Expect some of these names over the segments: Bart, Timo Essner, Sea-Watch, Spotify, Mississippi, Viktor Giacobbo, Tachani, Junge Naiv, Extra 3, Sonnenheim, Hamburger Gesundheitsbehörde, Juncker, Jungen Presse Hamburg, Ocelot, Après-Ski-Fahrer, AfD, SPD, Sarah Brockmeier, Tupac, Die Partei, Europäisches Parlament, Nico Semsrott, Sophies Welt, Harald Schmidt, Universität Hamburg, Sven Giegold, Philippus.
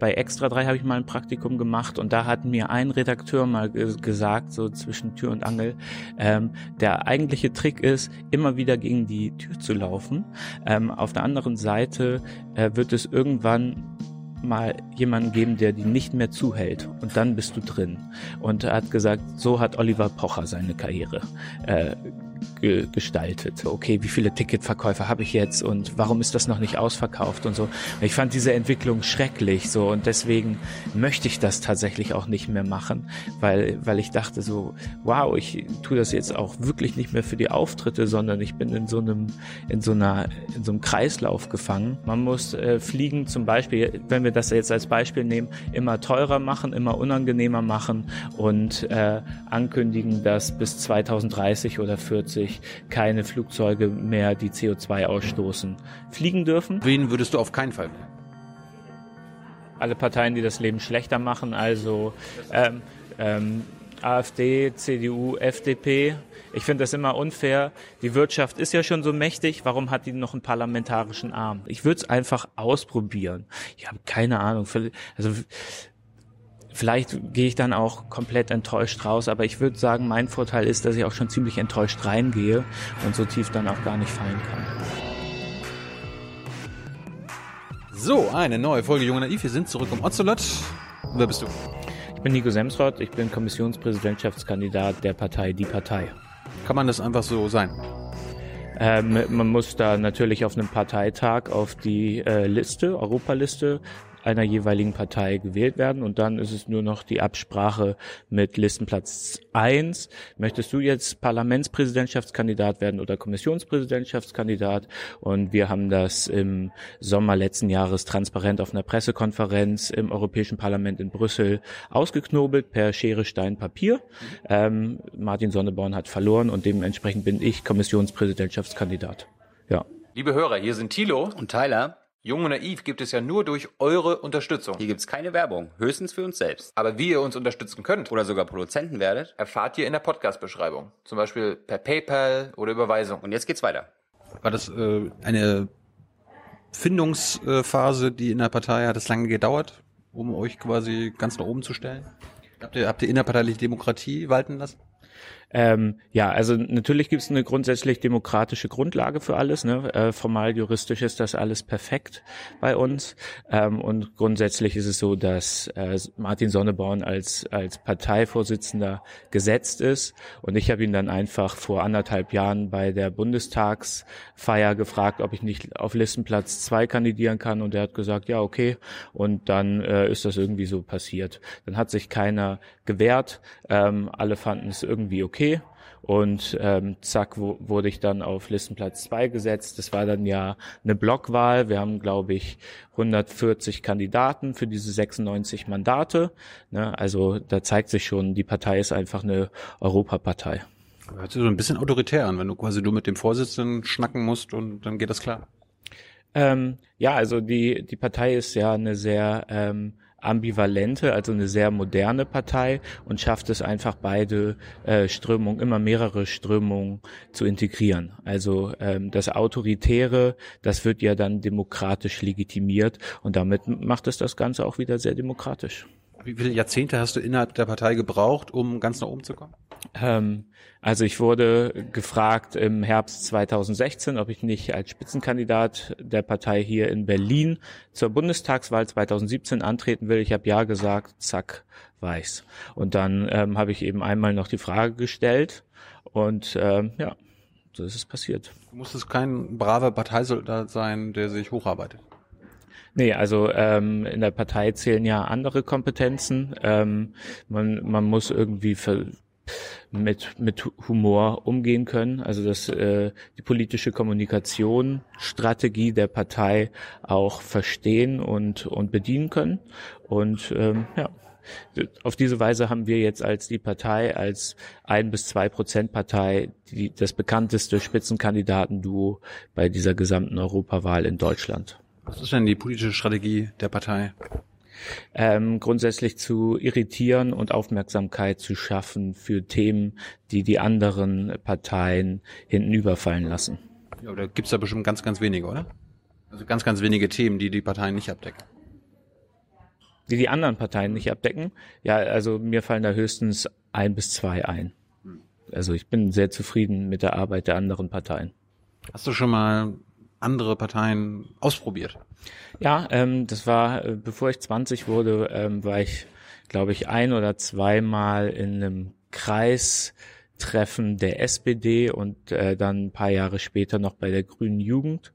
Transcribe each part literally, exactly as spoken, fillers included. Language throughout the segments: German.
Bei Extra drei habe ich mal ein Praktikum gemacht und da hat mir ein Redakteur mal gesagt, so zwischen Tür und Angel, ähm, der eigentliche Trick ist, immer wieder gegen die Tür zu laufen. Ähm, auf der anderen Seite äh, wird es irgendwann mal jemanden geben, der die nicht mehr zuhält und dann bist du drin. Und er hat gesagt, so hat Oliver Pocher seine Karriere äh, ge- gestaltet. Okay, wie viele Ticketverkäufe habe ich jetzt und warum ist das noch nicht ausverkauft und so. Ich fand diese Entwicklung schrecklich so und deswegen möchte ich das tatsächlich auch nicht mehr machen, weil, weil ich dachte so, wow, ich tue das jetzt auch wirklich nicht mehr für die Auftritte, sondern ich bin in so einem, in so einer, in so einem Kreislauf gefangen. Man muss äh, Fliegen zum Beispiel, wenn wir das jetzt als Beispiel nehmen, immer teurer machen, immer unangenehmer machen und äh, ankündigen, dass bis zwanzig dreißig oder vierzig keine Flugzeuge mehr, die C O zwei ausstoßen, fliegen dürfen. Wen würdest du auf keinen Fall? Alle Parteien, die das Leben schlechter machen, also ähm, ähm, AfD, C D U, F D P. Ich finde das immer unfair. Die Wirtschaft ist ja schon so mächtig. Warum hat die noch einen parlamentarischen Arm? Ich würde es einfach ausprobieren. Ich habe keine Ahnung. Also vielleicht gehe ich dann auch komplett enttäuscht raus. Aber ich würde sagen, mein Vorteil ist, dass ich auch schon ziemlich enttäuscht reingehe und so tief dann auch gar nicht fallen kann. So, eine neue Folge Junge Naiv. Wir sind zurück um Ocelot. Wer bist du? Ich bin Nico Semsrott. Ich bin Kommissionspräsidentschaftskandidat der Partei Die Partei. Kann man das einfach so sein? Ähm, man muss da natürlich auf einem Parteitag auf die äh, Liste, Europaliste einer jeweiligen Partei gewählt werden und dann ist es nur noch die Absprache mit Listenplatz eins. Möchtest du jetzt Parlamentspräsidentschaftskandidat werden oder Kommissionspräsidentschaftskandidat? Und wir haben das im Sommer letzten Jahres transparent auf einer Pressekonferenz im Europäischen Parlament in Brüssel ausgeknobelt per Schere, Stein, Papier. Ähm, Martin Sonneborn hat verloren und dementsprechend bin ich Kommissionspräsidentschaftskandidat. Ja. Liebe Hörer, hier sind Thilo und Tyler. Jung und Naiv gibt es ja nur durch eure Unterstützung. Hier gibt's keine Werbung, höchstens für uns selbst. Aber wie ihr uns unterstützen könnt oder sogar Produzenten werdet, erfahrt ihr in der Podcast-Beschreibung. Zum Beispiel per PayPal oder Überweisung. Und jetzt geht's weiter. War das äh, eine Findungsphase, die in der Partei, hat es lange gedauert, um euch quasi ganz nach oben zu stellen? Habt ihr, habt ihr innerparteiliche Demokratie walten lassen? Ähm, ja, also natürlich gibt es eine grundsätzlich demokratische Grundlage für alles. Ne? Äh, formal juristisch ist das alles perfekt bei uns. Ähm, und grundsätzlich ist es so, dass äh, Martin Sonneborn als als Parteivorsitzender gesetzt ist. Und ich habe ihn dann einfach vor anderthalb Jahren bei der Bundestagsfeier gefragt, ob ich nicht auf Listenplatz zwei kandidieren kann. Und er hat gesagt, ja, okay. Und dann äh, ist das irgendwie so passiert. Dann hat sich keiner gewehrt. Ähm, alle fanden es irgendwie okay. Okay. Und ähm, zack, wo, wurde ich dann auf Listenplatz zwei gesetzt. Das war dann ja eine Blockwahl. Wir haben, glaube ich, hundertvierzig Kandidaten für diese sechsundneunzig Mandate. Ne? Also da zeigt sich schon, die Partei ist einfach eine Europapartei. Hört sich so ein bisschen autoritär an, wenn du quasi nur mit dem Vorsitzenden schnacken musst und dann geht das klar. Ähm, ja, also die die Partei ist ja eine sehr ähm, ambivalente, also eine sehr moderne Partei und schafft es einfach beide äh, Strömungen, immer mehrere Strömungen zu integrieren. Also ähm, das Autoritäre, das wird ja dann demokratisch legitimiert und damit macht es das Ganze auch wieder sehr demokratisch. Wie viele Jahrzehnte hast du innerhalb der Partei gebraucht, um ganz nach oben zu kommen? Ähm, also ich wurde gefragt im Herbst zweitausendsechzehn, ob ich nicht als Spitzenkandidat der Partei hier in Berlin zur Bundestagswahl zweitausendsiebzehn antreten will. Ich habe ja gesagt, zack, weiß. Und dann ähm, habe ich eben einmal noch die Frage gestellt und ähm, ja, so ist es passiert. Du musstest kein braver Parteisoldat sein, der sich hocharbeitet. Nee, also ähm, in der Partei zählen ja andere Kompetenzen. Ähm, man, man muss irgendwie ver- mit mit Humor umgehen können, also dass äh, die politische Kommunikation, Strategie der Partei auch verstehen und und bedienen können. Und ähm, ja, auf diese Weise haben wir jetzt als die Partei, als ein bis zwei Prozent Partei, die, das bekannteste Spitzenkandidatenduo bei dieser gesamten Europawahl in Deutschland. Was ist denn die politische Strategie der Partei? Ähm, grundsätzlich zu irritieren und Aufmerksamkeit zu schaffen für Themen, die die anderen Parteien hinten überfallen lassen. Ja, aber da gibt's da bestimmt ganz, ganz wenige, oder? Also ganz, ganz wenige Themen, die die Parteien nicht abdecken. die die anderen Parteien nicht abdecken. Ja, also mir fallen da höchstens ein bis zwei ein. Also ich bin sehr zufrieden mit der Arbeit der anderen Parteien. Hast du schon mal andere Parteien ausprobiert? Ja, ähm, das war, bevor ich zwanzig wurde, ähm, war ich, glaube ich, ein- oder zweimal in einem Kreistreffen der S P D und äh, dann ein paar Jahre später noch bei der Grünen Jugend.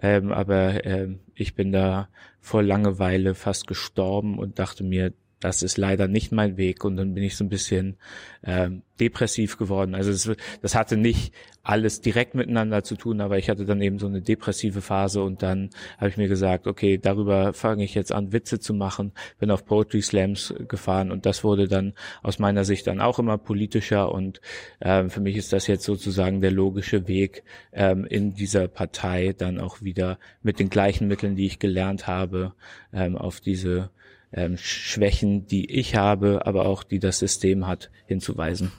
Ähm, aber äh, ich bin da vor Langeweile fast gestorben und dachte mir, das ist leider nicht mein Weg, und dann bin ich so ein bisschen ähm, depressiv geworden. Also das, das hatte nicht alles direkt miteinander zu tun, aber ich hatte dann eben so eine depressive Phase, und dann habe ich mir gesagt, okay, darüber fange ich jetzt an, Witze zu machen, bin auf Poetry Slams gefahren, und das wurde dann aus meiner Sicht dann auch immer politischer, und ähm, für mich ist das jetzt sozusagen der logische Weg, ähm, in dieser Partei dann auch wieder mit den gleichen Mitteln, die ich gelernt habe, ähm, auf diese Ähm, Schwächen, die ich habe, aber auch die das System hat, hinzuweisen.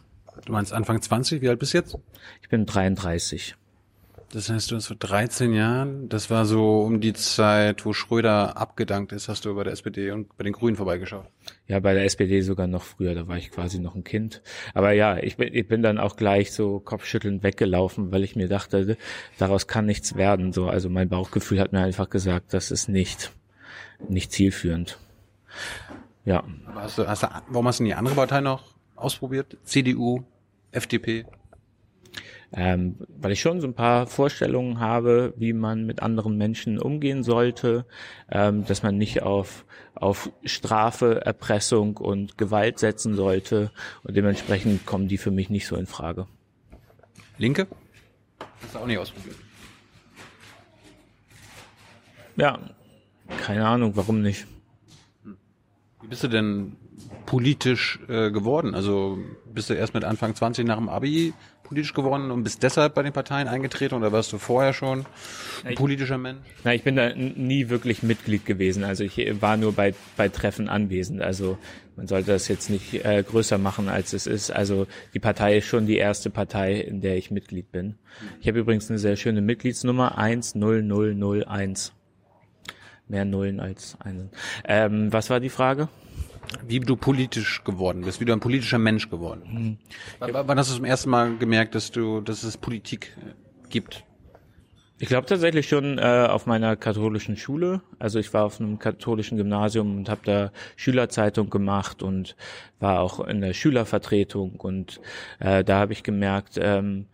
Du meinst Anfang zwanzig, wie alt bist du jetzt? Ich bin dreiunddreißig. Das heißt, du hast vor dreizehn Jahren, das war so um die Zeit, wo Schröder abgedankt ist, hast du bei der S P D und bei den Grünen vorbeigeschaut. Ja, bei der S P D sogar noch früher, da war ich quasi noch ein Kind. Aber ja, ich bin, ich bin dann auch gleich so kopfschüttelnd weggelaufen, weil ich mir dachte, daraus kann nichts werden. So, also mein Bauchgefühl hat mir einfach gesagt, das ist nicht, nicht zielführend. Ja. Aber hast du, hast du, warum hast du die andere Partei noch ausprobiert? C D U, F D P? Ähm, weil ich schon so ein paar Vorstellungen habe, wie man mit anderen Menschen umgehen sollte, ähm, dass man nicht auf auf Strafe, Erpressung und Gewalt setzen sollte, und dementsprechend kommen die für mich nicht so in Frage. Linke? Hast du auch nicht ausprobiert? Ja, keine Ahnung, warum nicht. Wie bist du denn politisch äh, geworden? Also bist du erst mit Anfang zwanzig nach dem Abi politisch geworden und bist deshalb bei den Parteien eingetreten, oder warst du vorher schon ein ich, politischer Mensch? Na, ich bin da nie wirklich Mitglied gewesen. Also ich war nur bei bei Treffen anwesend. Also man sollte das jetzt nicht äh, größer machen, als es ist. Also die Partei ist schon die erste Partei, in der ich Mitglied bin. Ich habe übrigens eine sehr schöne Mitgliedsnummer, eins null null null eins. Mehr Nullen als einen. Ähm, was war die Frage? Wie du politisch geworden bist, wie du ein politischer Mensch geworden bist. Mhm. Wann hast du zum ersten Mal gemerkt, dass du, dass es Politik gibt? Ich glaube tatsächlich schon äh, auf meiner katholischen Schule. Also ich war auf einem katholischen Gymnasium und habe da Schülerzeitung gemacht und war auch in der Schülervertretung. Und äh, da habe ich gemerkt, ähm,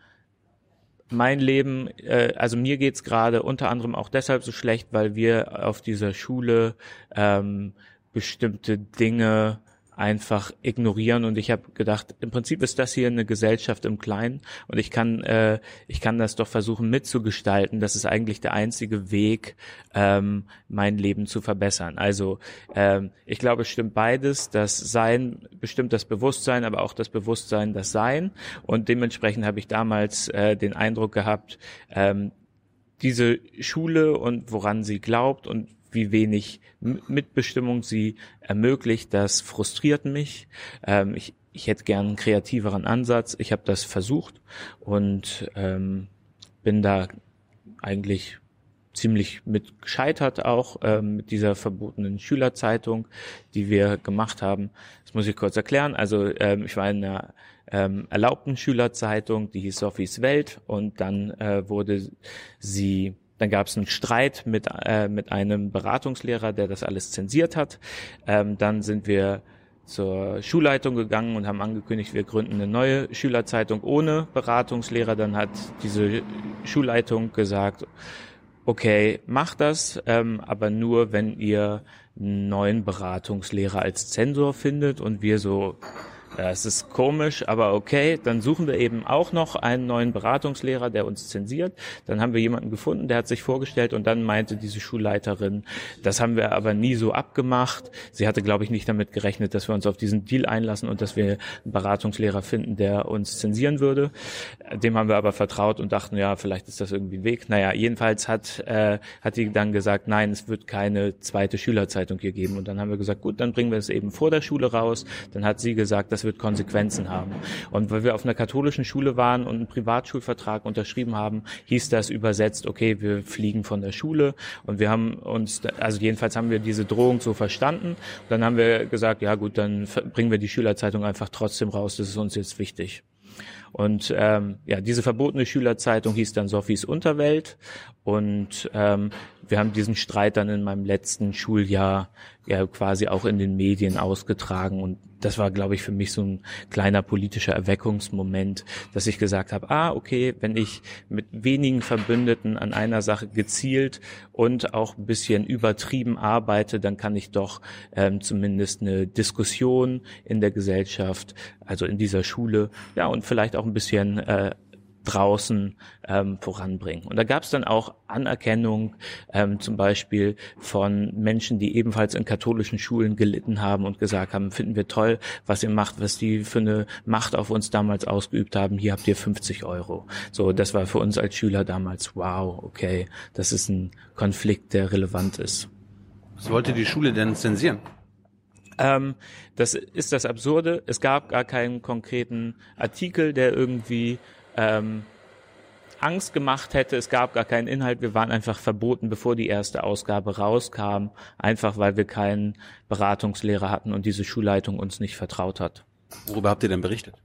mein Leben, äh, also mir geht's gerade unter anderem auch deshalb so schlecht, weil wir auf dieser Schule ähm, bestimmte Dinge einfach ignorieren, und ich habe gedacht, im Prinzip ist das hier eine Gesellschaft im Kleinen, und ich kann äh, ich kann das doch versuchen mitzugestalten. Das ist eigentlich der einzige Weg, ähm, mein Leben zu verbessern. Also ähm, ich glaube, es stimmt beides, das Sein bestimmt das Bewusstsein, aber auch das Bewusstsein das Sein, und dementsprechend habe ich damals äh, den Eindruck gehabt, ähm, diese Schule und woran sie glaubt und wie wenig Mitbestimmung sie ermöglicht, das frustriert mich. Ähm, ich, ich hätte gern einen kreativeren Ansatz. Ich habe das versucht und ähm, bin da eigentlich ziemlich mit gescheitert auch, ähm, mit dieser verbotenen Schülerzeitung, die wir gemacht haben. Das muss ich kurz erklären. Also ähm, ich war in einer ähm, erlaubten Schülerzeitung, die hieß Sophies Welt, und dann äh, wurde sie... Dann gab es einen Streit mit äh, mit einem Beratungslehrer, der das alles zensiert hat. Ähm, dann sind wir zur Schulleitung gegangen und haben angekündigt, wir gründen eine neue Schülerzeitung ohne Beratungslehrer. Dann hat diese Schulleitung gesagt, okay, macht das, ähm, aber nur, wenn ihr einen neuen Beratungslehrer als Zensor findet. Und wir so... Das ist komisch, aber okay, dann suchen wir eben auch noch einen neuen Beratungslehrer, der uns zensiert. Dann haben wir jemanden gefunden, der hat sich vorgestellt, und dann meinte diese Schulleiterin, das haben wir aber nie so abgemacht. Sie hatte, glaube ich, nicht damit gerechnet, dass wir uns auf diesen Deal einlassen und dass wir einen Beratungslehrer finden, der uns zensieren würde. Dem haben wir aber vertraut und dachten, ja, vielleicht ist das irgendwie ein Weg. Naja, jedenfalls hat äh, hat die dann gesagt, nein, es wird keine zweite Schülerzeitung hier geben. Und dann haben wir gesagt, gut, dann bringen wir es eben vor der Schule raus. Dann hat sie gesagt, dass wird Konsequenzen haben. Und weil wir auf einer katholischen Schule waren und einen Privatschulvertrag unterschrieben haben, hieß das übersetzt, okay, wir fliegen von der Schule. Und wir haben uns, also jedenfalls haben wir diese Drohung so verstanden. Und dann haben wir gesagt, ja gut, dann bringen wir die Schülerzeitung einfach trotzdem raus, das ist uns jetzt wichtig. Und ähm, ja, diese verbotene Schülerzeitung hieß dann Sophies Unterwelt und ähm, wir haben diesen Streit dann in meinem letzten Schuljahr ja, quasi auch in den Medien ausgetragen und das war, glaube ich, für mich so ein kleiner politischer Erweckungsmoment, dass ich gesagt habe, ah, okay, wenn ich mit wenigen Verbündeten an einer Sache gezielt und auch ein bisschen übertrieben arbeite, dann kann ich doch ähm, zumindest eine Diskussion in der Gesellschaft, also in dieser Schule, ja, und vielleicht auch ein bisschen äh, draußen ähm, voranbringen. Und da gab es dann auch Anerkennung ähm, zum Beispiel von Menschen, die ebenfalls in katholischen Schulen gelitten haben und gesagt haben, finden wir toll, was ihr macht, was die für eine Macht auf uns damals ausgeübt haben. Hier habt ihr fünfzig Euro. So, das war für uns als Schüler damals, wow, okay, das ist ein Konflikt, der relevant ist. Was wollte die Schule denn zensieren? Ähm, das ist das Absurde. Es gab gar keinen konkreten Artikel, der irgendwie Ähm, Angst gemacht hätte. Es gab gar keinen Inhalt. Wir waren einfach verboten, bevor die erste Ausgabe rauskam, einfach weil wir keinen Beratungslehrer hatten und diese Schulleitung uns nicht vertraut hat. Worüber habt ihr denn berichtet?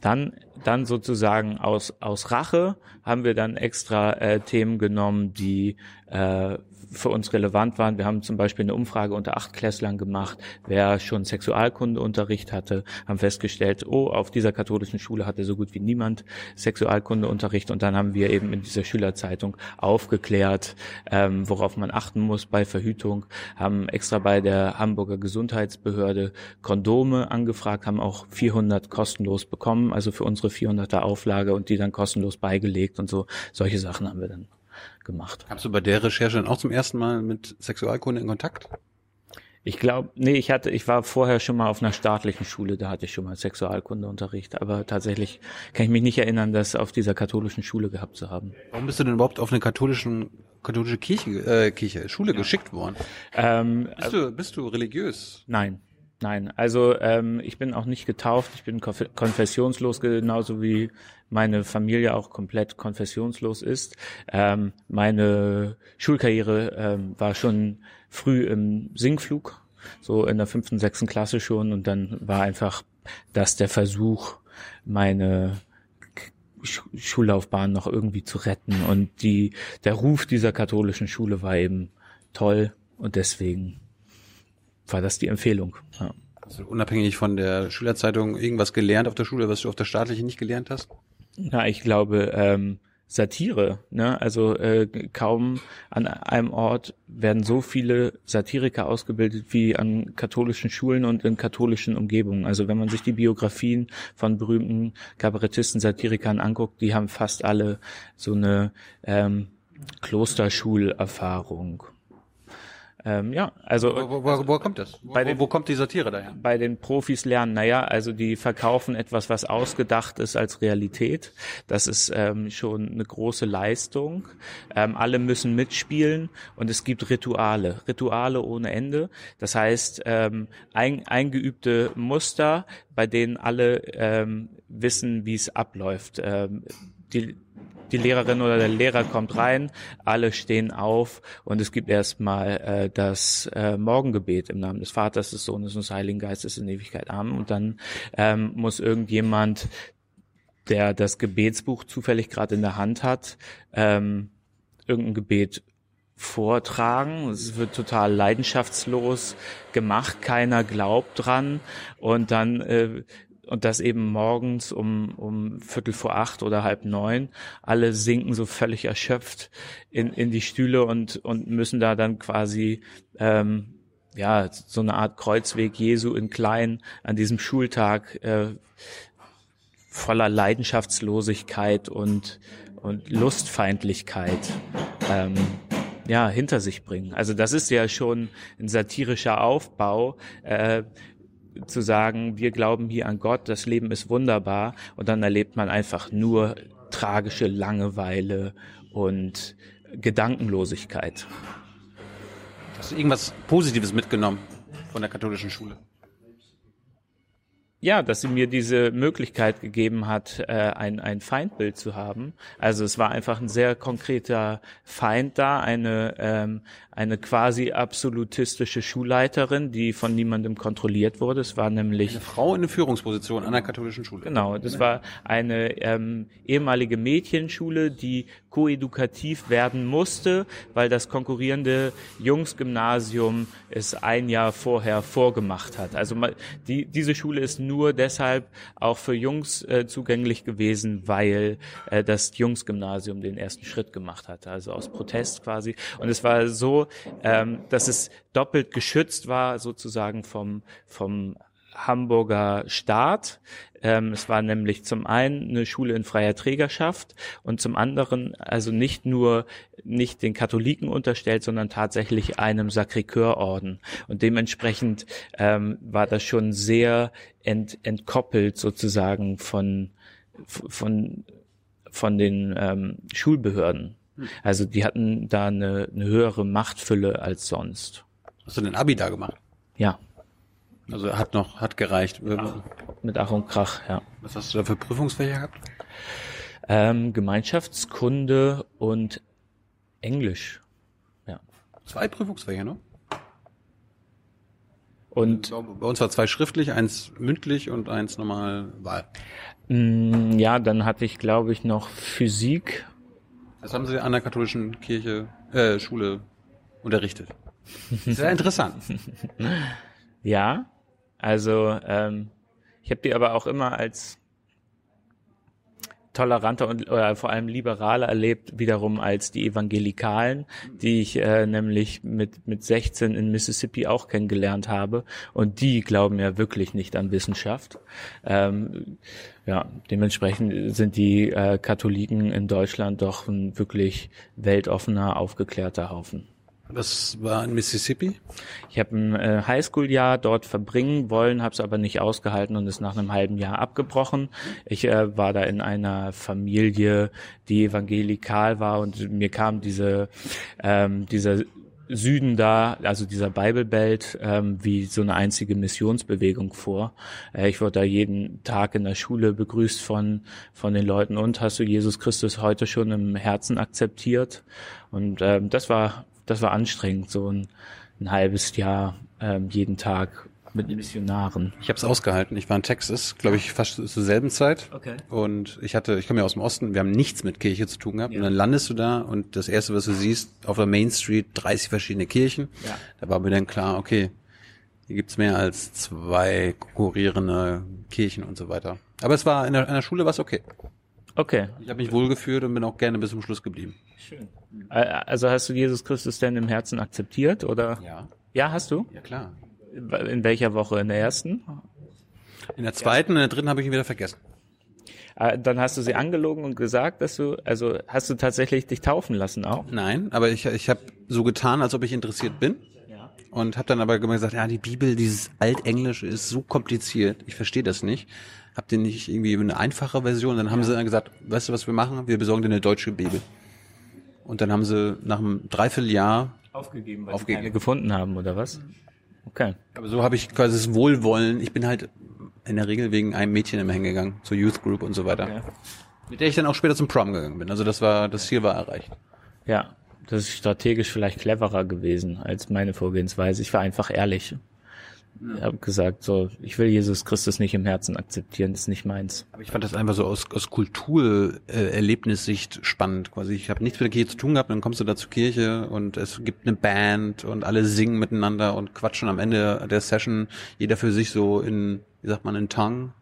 Dann, dann sozusagen aus, aus Rache haben wir dann extra äh, Themen genommen, die äh, für uns relevant waren. Wir haben zum Beispiel eine Umfrage unter Achtklässlern gemacht, wer schon Sexualkundeunterricht hatte, haben festgestellt, oh, auf dieser katholischen Schule hatte so gut wie niemand Sexualkundeunterricht und dann haben wir eben in dieser Schülerzeitung aufgeklärt, ähm, worauf man achten muss bei Verhütung, haben extra bei der Hamburger Gesundheitsbehörde Kondome angefragt, haben auch vierhundert kostenlos bekommen, also für unsere vierhunderter Auflage und die dann kostenlos beigelegt und so. Solche Sachen haben wir dann gemacht. Kamst du bei der Recherche dann auch zum ersten Mal mit Sexualkunde in Kontakt? Ich glaube, nee, ich hatte, ich war vorher schon mal auf einer staatlichen Schule, da hatte ich schon mal Sexualkundeunterricht, aber tatsächlich kann ich mich nicht erinnern, das auf dieser katholischen Schule gehabt zu haben. Warum bist du denn überhaupt auf eine katholischen, katholische Kirche, äh, Kirche, Schule ja. geschickt worden? Ähm, bist du, bist du religiös? Nein. Nein, also ähm, ich bin auch nicht getauft, ich bin konf- konfessionslos, genauso wie meine Familie auch komplett konfessionslos ist. Ähm, meine Schulkarriere ähm, war schon früh im Sinkflug, so in der fünften, sechsten Klasse schon und dann war einfach das der Versuch, meine Sch- Schullaufbahn noch irgendwie zu retten und die der Ruf dieser katholischen Schule war eben toll und deswegen war das die Empfehlung. Ja. Also unabhängig von der Schülerzeitung irgendwas gelernt auf der Schule, was du auf der staatlichen nicht gelernt hast? Na, ich glaube ähm, Satire. Ne? Also äh, kaum an einem Ort werden so viele Satiriker ausgebildet wie an katholischen Schulen und in katholischen Umgebungen. Also wenn man sich die Biografien von berühmten Kabarettisten, Satirikern anguckt, die haben fast alle so eine ähm, Klosterschulerfahrung. Ähm, ja, also wo, wo, wo kommt das? Wo, bei den, wo kommt die Satire daher? Bei den Profis lernen, naja, also die verkaufen etwas, was ausgedacht ist als Realität. Das ist ähm, schon eine große Leistung. Ähm, alle müssen mitspielen und es gibt Rituale, Rituale ohne Ende. Das heißt, ähm, ein, eingeübte Muster, bei denen alle ähm, wissen, wie es abläuft. Ähm, die Die Lehrerin oder der Lehrer kommt rein, alle stehen auf und es gibt erstmal äh, das äh, Morgengebet im Namen des Vaters, des Sohnes und des Heiligen Geistes in Ewigkeit. Amen. Und dann ähm, muss irgendjemand, der das Gebetsbuch zufällig gerade in der Hand hat, ähm, irgendein Gebet vortragen. Es wird total leidenschaftslos gemacht, keiner glaubt dran und dann äh, und das eben morgens um um Viertel vor acht oder halb neun. Alle sinken so völlig erschöpft in in die Stühle und und müssen da dann quasi ähm, ja so eine Art Kreuzweg Jesu in klein an diesem Schultag äh, voller Leidenschaftslosigkeit und und Lustfeindlichkeit ähm, ja hinter sich bringen. Also das ist ja schon ein satirischer Aufbau. Äh, zu sagen, wir glauben hier an Gott, das Leben ist wunderbar und dann erlebt man einfach nur tragische Langeweile und Gedankenlosigkeit. Hast du irgendwas Positives mitgenommen von der katholischen Schule? Ja, dass sie mir diese Möglichkeit gegeben hat, äh, ein, ein Feindbild zu haben. Also es war einfach ein sehr konkreter Feind da, eine, ähm, eine quasi absolutistische Schulleiterin, die von niemandem kontrolliert wurde. Es war nämlich eine Frau in einer Führungsposition an einer katholischen Schule. Genau, das war eine ähm, ehemalige Mädchenschule, die koedukativ werden musste, weil das konkurrierende Jungsgymnasium es ein Jahr vorher vorgemacht hat. Also die, diese Schule ist nur deshalb auch für Jungs äh, zugänglich gewesen, weil äh, das Jungsgymnasium den ersten Schritt gemacht hatte, also aus Protest quasi. Und es war so, ähm, dass es doppelt geschützt war sozusagen vom vom Hamburger Staat. Ähm, es war nämlich zum einen eine Schule in freier Trägerschaft und zum anderen also nicht nur nicht den Katholiken unterstellt, sondern tatsächlich einem Sacré-Cœur-Orden. Und dementsprechend ähm, war das schon sehr ent, entkoppelt sozusagen von von von den ähm, Schulbehörden. Also die hatten da eine, eine höhere Machtfülle als sonst. Hast du denn Abi da gemacht? Ja. Also hat noch, hat gereicht. Mit Ach, mit Ach und Krach, ja. Was hast du da für Prüfungsfächer gehabt? Ähm, Gemeinschaftskunde und Englisch, ja. Zwei Prüfungsfächer, ne? Und bei uns war zwei schriftlich, eins mündlich und eins normal Wahl. M, ja, dann hatte ich, glaube ich, noch Physik. Das haben Sie an der katholischen Kirche, äh, Schule unterrichtet. Sehr interessant. Ja, also ähm, ich habe die aber auch immer als toleranter und oder vor allem liberaler erlebt, wiederum als die Evangelikalen, die ich äh, nämlich mit mit sechzehn in Mississippi auch kennengelernt habe. Und die glauben ja wirklich nicht an Wissenschaft. Ähm, ja, dementsprechend sind die äh, Katholiken in Deutschland doch ein wirklich weltoffener, aufgeklärter Haufen. Was war in Mississippi? Ich habe ein äh, Highschool-Jahr dort verbringen wollen, habe es aber nicht ausgehalten und ist nach einem halben Jahr abgebrochen. Ich äh, war da in einer Familie, die evangelikal war, und mir kam diese ähm, dieser Süden da, also dieser Bible Belt, ähm, wie so eine einzige Missionsbewegung vor. Äh, ich wurde da jeden Tag in der Schule begrüßt von von den Leuten. Und hast du Jesus Christus heute schon im Herzen akzeptiert? Und ähm, das war Das war anstrengend, so ein, ein halbes Jahr ähm, jeden Tag mit Missionaren. Ich habe es ausgehalten. Ich war in Texas, glaube ich, fast zur selben Zeit. Okay. Und ich hatte, ich komme ja aus dem Osten, wir haben nichts mit Kirche zu tun gehabt. Ja. Und dann landest du da und das Erste, was du siehst, auf der Main Street dreißig verschiedene Kirchen. Ja. Da war mir dann klar, okay, hier gibt's mehr als zwei konkurrierende Kirchen und so weiter. Aber es war in der, in der Schule war es okay. Okay. Ich habe mich wohlgefühlt und bin auch gerne bis zum Schluss geblieben. Schön. Also hast du Jesus Christus denn im Herzen akzeptiert, oder? Ja. Ja, hast du? Ja, klar. In welcher Woche? In der ersten? In der zweiten, ja. In der dritten habe ich ihn wieder vergessen. Dann hast du sie angelogen und gesagt, dass du, also hast du tatsächlich dich taufen lassen auch? Nein, aber ich, ich habe so getan, als ob ich interessiert bin. Und habe dann aber immer gesagt, ja, die Bibel, dieses Altenglische ist so kompliziert, ich verstehe das nicht. Habt ihr nicht irgendwie eine einfache Version? Dann haben ja. sie dann gesagt, weißt du, was wir machen? Wir besorgen dir eine deutsche Bibel. Und dann haben sie nach einem Dreivierteljahr aufgegeben, weil aufgegeben. Sie keine gefunden haben, oder was? Okay. Aber so habe ich quasi das Wohlwollen. Ich bin halt in der Regel wegen einem Mädchen immer hingegangen, zur Youth Group und so weiter. Okay. Mit der ich dann auch später zum Prom gegangen bin. Also das war, das Ziel war erreicht. Ja. Das ist strategisch vielleicht cleverer gewesen als meine Vorgehensweise. Ich war einfach ehrlich. Ich habe gesagt, so, ich will Jesus Christus nicht im Herzen akzeptieren, das ist nicht meins. Aber ich fand das einfach so aus, aus Kulturerlebnissicht spannend. Quasi, ich habe nichts mit der Kirche zu tun gehabt, dann kommst du da zur Kirche und es gibt eine Band und alle singen miteinander und quatschen am Ende der Session, jeder für sich so in, wie sagt man, in Tongue.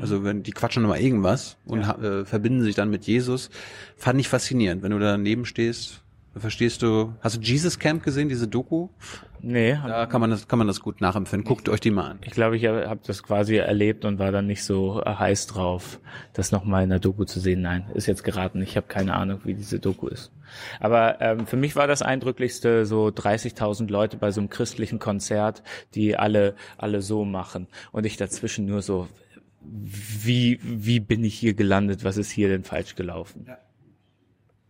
Also wenn die quatschen nochmal irgendwas und ja. äh, verbinden sich dann mit Jesus. Fand ich faszinierend, wenn du da daneben stehst. Verstehst du, hast du Jesus Camp gesehen, diese Doku? Nee. Da kann man das, kann man das gut nachempfinden. Guckt euch die mal an. Ich glaube, ich habe das quasi erlebt und war dann nicht so heiß drauf, das nochmal in der Doku zu sehen. Nein, ist jetzt geraten. Ich habe keine Ahnung, wie diese Doku ist. Aber ähm, für mich war das Eindrücklichste so dreißigtausend Leute bei so einem christlichen Konzert, die alle alle so machen. Und ich dazwischen nur so, wie wie bin ich hier gelandet? Was ist hier denn falsch gelaufen? Ja.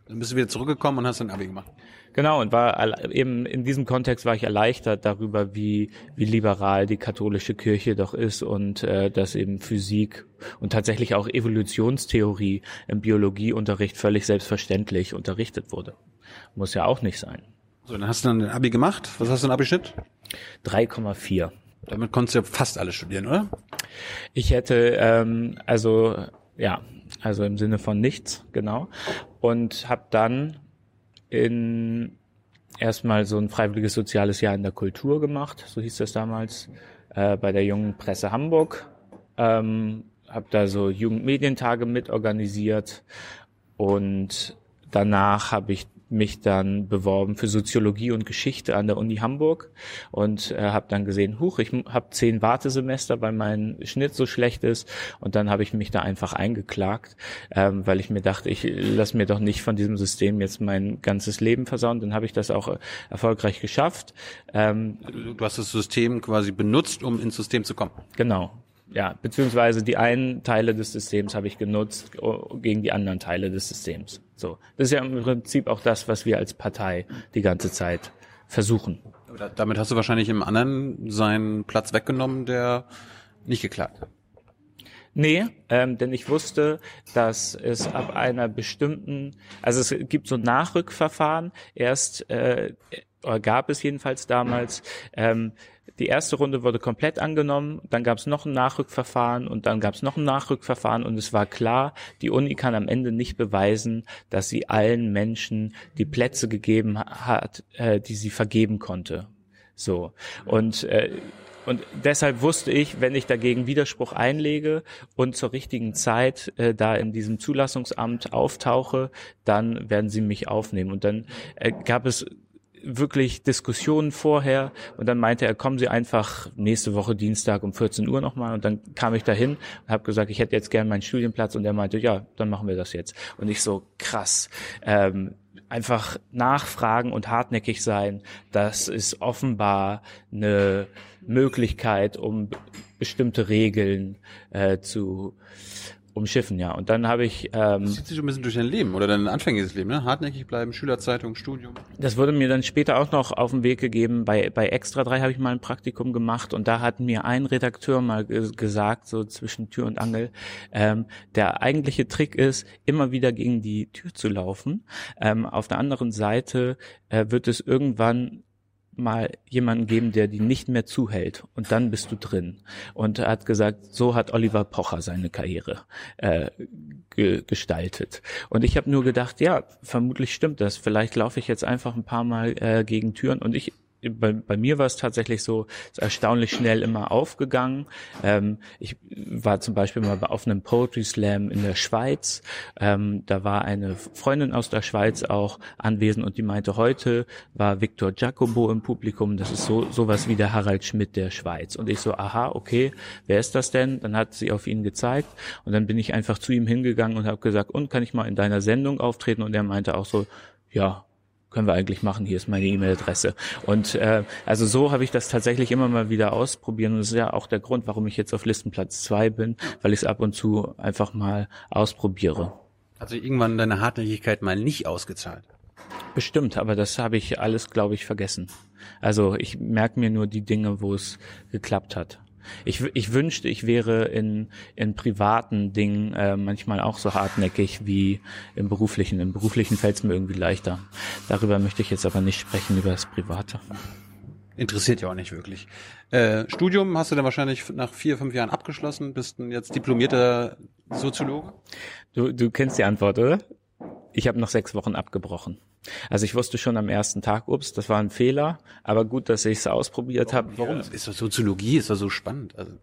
Dann bist du wieder zurückgekommen und hast dein Abi gemacht. Genau, und war eben in diesem Kontext war ich erleichtert darüber, wie wie liberal die katholische Kirche doch ist und äh, dass eben Physik und tatsächlich auch Evolutionstheorie im Biologieunterricht völlig selbstverständlich unterrichtet wurde. Muss ja auch nicht sein. So, dann hast du dann ein Abi gemacht. Was hast du ein Abischnitt? drei Komma vier. Damit konntest du ja fast alles studieren, oder? Ich hätte, ähm, also ja, also im Sinne von nichts, genau. Und habe dann in erstmal so ein freiwilliges soziales Jahr in der Kultur gemacht, so hieß das damals, äh, bei der Jungen Presse Hamburg. Ähm, habe da so Jugendmedientage mitorganisiert und danach habe ich mich dann beworben für Soziologie und Geschichte an der Uni Hamburg und äh, habe dann gesehen, huch, ich habe zehn Wartesemester, weil mein Schnitt so schlecht ist, und dann habe ich mich da einfach eingeklagt, ähm, weil ich mir dachte, ich lass mir doch nicht von diesem System jetzt mein ganzes Leben versauen. Dann habe ich das auch erfolgreich geschafft. Ähm, du hast das System quasi benutzt, um ins System zu kommen. Genau. Ja, beziehungsweise die einen Teile des Systems habe ich genutzt gegen die anderen Teile des Systems. So, das ist ja im Prinzip auch das, was wir als Partei die ganze Zeit versuchen. Aber damit hast du wahrscheinlich im anderen seinen Platz weggenommen, der nicht geklagt hat. Nee, ähm, denn ich wusste, dass es ab einer bestimmten, also es gibt so Nachrückverfahren, erst äh, oder gab es jedenfalls damals, ähm, die erste Runde wurde komplett angenommen, dann gab es noch ein Nachrückverfahren und dann gab es noch ein Nachrückverfahren, und es war klar, die Uni kann am Ende nicht beweisen, dass sie allen Menschen die Plätze gegeben hat, äh, die sie vergeben konnte. So. Und äh, und deshalb wusste ich, wenn ich dagegen Widerspruch einlege und zur richtigen Zeit äh, da in diesem Zulassungsamt auftauche, dann werden sie mich aufnehmen. Und dann äh, gab es wirklich Diskussionen vorher, und dann meinte er, kommen Sie einfach nächste Woche Dienstag um vierzehn Uhr nochmal, und dann kam ich dahin und habe gesagt, ich hätte jetzt gern meinen Studienplatz, und er meinte, ja, dann machen wir das jetzt. Und ich so, krass, ähm, einfach nachfragen und hartnäckig sein, das ist offenbar eine Möglichkeit, um bestimmte Regeln äh, zu umschiffen, ja. Und dann habe ich... Ähm, das zieht sich ein bisschen durch dein Leben oder dein anfängliches Leben, ne? Hartnäckig bleiben, Schülerzeitung, Studium. Das wurde mir dann später auch noch auf den Weg gegeben. Bei bei Extra drei habe ich mal ein Praktikum gemacht, und da hat mir ein Redakteur mal g- gesagt, so zwischen Tür und Angel, ähm, der eigentliche Trick ist, immer wieder gegen die Tür zu laufen. Ähm, auf der anderen Seite äh, wird es irgendwann mal jemanden geben, der die nicht mehr zuhält, und dann bist du drin. Und er hat gesagt, so hat Oliver Pocher seine Karriere äh, ge- gestaltet. Und ich habe nur gedacht, ja, vermutlich stimmt das. Vielleicht laufe ich jetzt einfach ein paar Mal äh, gegen Türen. Und ich, bei, bei mir war es tatsächlich so, ist erstaunlich schnell immer aufgegangen. Ähm, ich war zum Beispiel mal auf einem Poetry Slam in der Schweiz. Ähm, da war eine Freundin aus der Schweiz auch anwesend, und die meinte, heute war Viktor Giacobbo im Publikum. Das ist so sowas wie der Harald Schmidt der Schweiz. Und ich so, aha, okay, wer ist das denn? Dann hat sie auf ihn gezeigt, und dann bin ich einfach zu ihm hingegangen und habe gesagt, und kann ich mal in deiner Sendung auftreten? Und er meinte auch so, ja, können wir eigentlich machen, hier ist meine E-Mail-Adresse. Und äh, also so habe ich das tatsächlich immer mal wieder ausprobiert, und das ist ja auch der Grund, warum ich jetzt auf Listenplatz zwei bin, weil ich es ab und zu einfach mal ausprobiere. Hat sich irgendwann deine Hartnäckigkeit mal nicht ausgezahlt? Bestimmt, aber das habe ich alles, glaube ich, vergessen. Also ich merke mir nur die Dinge, wo es geklappt hat. Ich, ich wünschte, ich wäre in, in privaten Dingen äh, manchmal auch so hartnäckig wie im beruflichen. Im beruflichen fällt es mir irgendwie leichter. Darüber möchte ich jetzt aber nicht sprechen, über das Private. Interessiert ja auch nicht wirklich. Äh, Studium hast du dann wahrscheinlich nach vier, fünf Jahren abgeschlossen, bist ein jetzt diplomierter Soziologe? Du, du kennst die Antwort, oder? Ich habe nach sechs Wochen abgebrochen. Also ich wusste schon am ersten Tag, ups, das war ein Fehler, aber gut, dass ich es ausprobiert habe. Warum? Ist das Soziologie, ist das so spannend? Also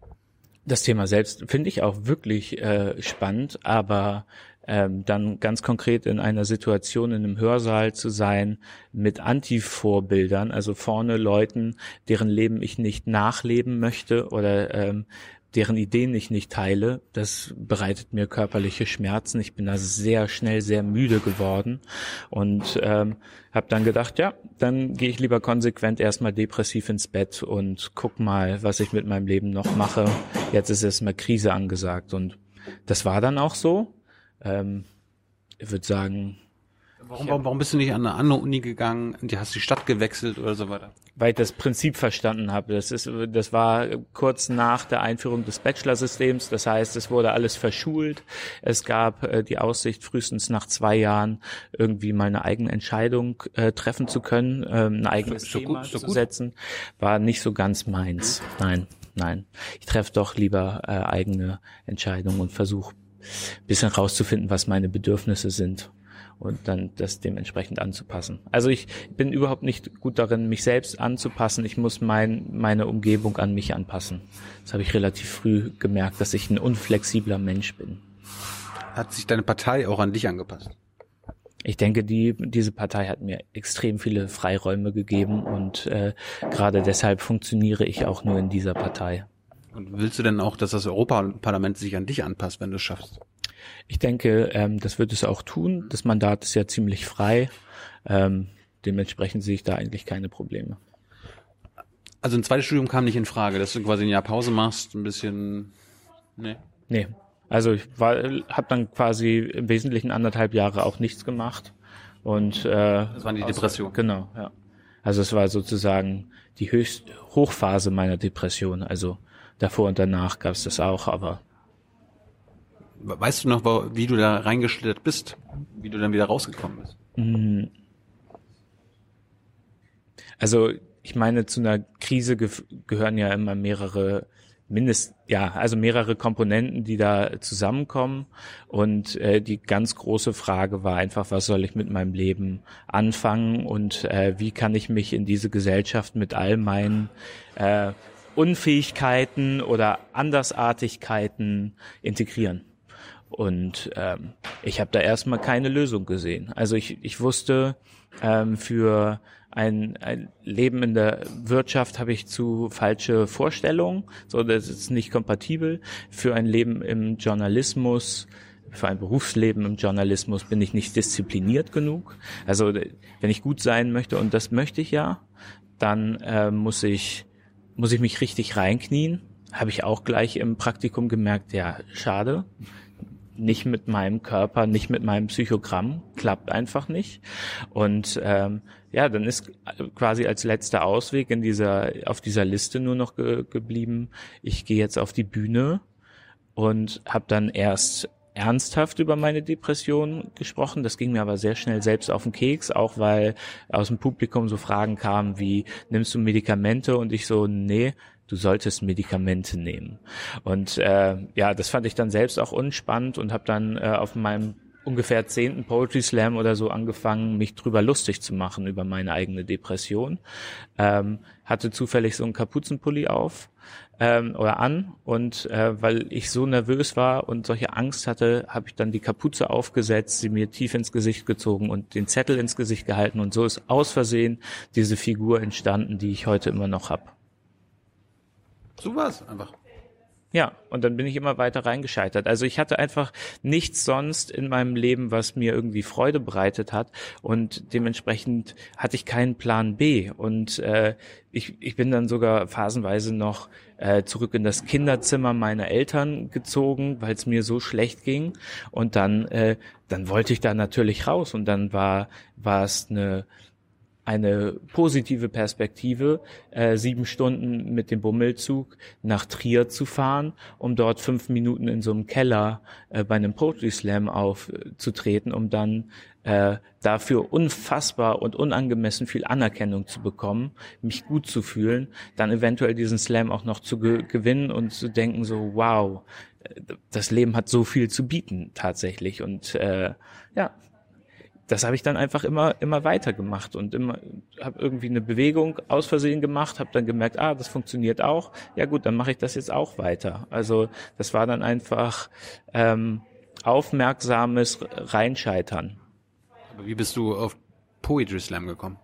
das Thema selbst finde ich auch wirklich äh, spannend, aber ähm, dann ganz konkret in einer Situation, in einem Hörsaal zu sein mit Anti-Vorbildern, also vorne Leuten, deren Leben ich nicht nachleben möchte oder ähm, deren Ideen ich nicht teile, das bereitet mir körperliche Schmerzen. Ich bin da sehr schnell sehr müde geworden und ähm, habe dann gedacht, ja, dann gehe ich lieber konsequent erstmal depressiv ins Bett und guck mal, was ich mit meinem Leben noch mache. Jetzt ist erstmal Krise angesagt, und das war dann auch so. Ähm, ich würde sagen, Warum, warum, warum bist du nicht an eine andere Uni gegangen? Die hast die Stadt gewechselt oder so weiter? Weil ich das Prinzip verstanden habe. Das ist, das war kurz nach der Einführung des Bachelorsystems. Das heißt, es wurde alles verschult. Es gab äh, die Aussicht, frühestens nach zwei Jahren irgendwie mal eine eigene Entscheidung äh, treffen zu können, äh, ein eigenes so Thema gut, so zu gut. setzen. War nicht so ganz meins. Nein, nein. Ich treffe doch lieber äh, eigene Entscheidungen und versuche ein bisschen rauszufinden, was meine Bedürfnisse sind. Und dann das dementsprechend anzupassen. Also ich bin überhaupt nicht gut darin, mich selbst anzupassen. Ich muss mein, meine Umgebung an mich anpassen. Das habe ich relativ früh gemerkt, dass ich ein unflexibler Mensch bin. Hat sich deine Partei auch an dich angepasst? Ich denke, die diese Partei hat mir extrem viele Freiräume gegeben und äh, gerade deshalb funktioniere ich auch nur in dieser Partei. Und willst du denn auch, dass das Europaparlament sich an dich anpasst, wenn du es schaffst? Ich denke, ähm, das wird es auch tun. Das Mandat ist ja ziemlich frei. Ähm, dementsprechend sehe ich da eigentlich keine Probleme. Also ein zweites Studium kam nicht in Frage, dass du quasi ein Jahr Pause machst, ein bisschen... Nee. Nee. Also ich habe dann quasi im Wesentlichen anderthalb Jahre auch nichts gemacht. Und äh, das waren die Depressionen. Genau, ja. Also es war sozusagen die höchst Hochphase meiner Depression. Also davor und danach gab es das auch, aber... Weißt du noch, wie du da reingeschlittert bist? Wie du dann wieder rausgekommen bist? Also, ich meine, zu einer Krise ge- gehören ja immer mehrere Mindest, ja, also mehrere Komponenten, die da zusammenkommen. Und äh, die ganz große Frage war einfach, was soll ich mit meinem Leben anfangen? Und äh, wie kann ich mich in diese Gesellschaft mit all meinen äh, Unfähigkeiten oder Andersartigkeiten integrieren? Und ähm, ich habe da erstmal keine Lösung gesehen. Also ich, ich wusste, ähm, für ein, ein Leben in der Wirtschaft habe ich zu falsche Vorstellungen. So, das ist nicht kompatibel. Für ein Leben im Journalismus, für ein Berufsleben im Journalismus bin ich nicht diszipliniert genug. Also wenn ich gut sein möchte, und das möchte ich ja, dann äh, muss ich muss ich mich richtig reinknien. Habe ich auch gleich im Praktikum gemerkt, ja, schade. Nicht mit meinem Körper, nicht mit meinem Psychogramm, klappt einfach nicht. Und ähm, ja, dann ist quasi als letzter Ausweg in dieser auf dieser Liste nur noch ge- geblieben, ich gehe jetzt auf die Bühne und habe dann erst ernsthaft über meine Depression gesprochen. Das ging mir aber sehr schnell selbst auf den Keks, auch weil aus dem Publikum so Fragen kamen wie, nimmst du Medikamente? Und ich so, nee, du solltest Medikamente nehmen. Und äh, ja, das fand ich dann selbst auch unspannend und habe dann äh, auf meinem ungefähr zehnten Poetry Slam oder so angefangen, mich drüber lustig zu machen über meine eigene Depression. Ähm, hatte zufällig so einen Kapuzenpulli auf ähm, oder an und äh, weil ich so nervös war und solche Angst hatte, habe ich dann die Kapuze aufgesetzt, sie mir tief ins Gesicht gezogen und den Zettel ins Gesicht gehalten und so ist aus Versehen diese Figur entstanden, die ich heute immer noch habe. So war es einfach. Ja, und dann bin ich immer weiter reingescheitert. Also ich hatte einfach nichts sonst in meinem Leben, was mir irgendwie Freude bereitet hat und dementsprechend hatte ich keinen Plan B und äh, ich, ich bin dann sogar phasenweise noch äh, zurück in das Kinderzimmer meiner Eltern gezogen, weil es mir so schlecht ging und dann äh, dann wollte ich da natürlich raus und dann war war es eine eine positive Perspektive, äh, sieben Stunden mit dem Bummelzug nach Trier zu fahren, um dort fünf Minuten in so einem Keller äh, bei einem Poetry Slam aufzutreten, um dann äh, dafür unfassbar und unangemessen viel Anerkennung zu bekommen, mich gut zu fühlen, dann eventuell diesen Slam auch noch zu ge- gewinnen und zu denken so, wow, das Leben hat so viel zu bieten tatsächlich und äh, ja, das habe ich dann einfach immer immer weitergemacht und immer habe irgendwie eine Bewegung aus Versehen gemacht, habe dann gemerkt, ah, das funktioniert auch, ja gut, dann mache ich das jetzt auch weiter. Also das war dann einfach ähm, aufmerksames Reinscheitern. Aber wie bist du auf Poetry Slam gekommen?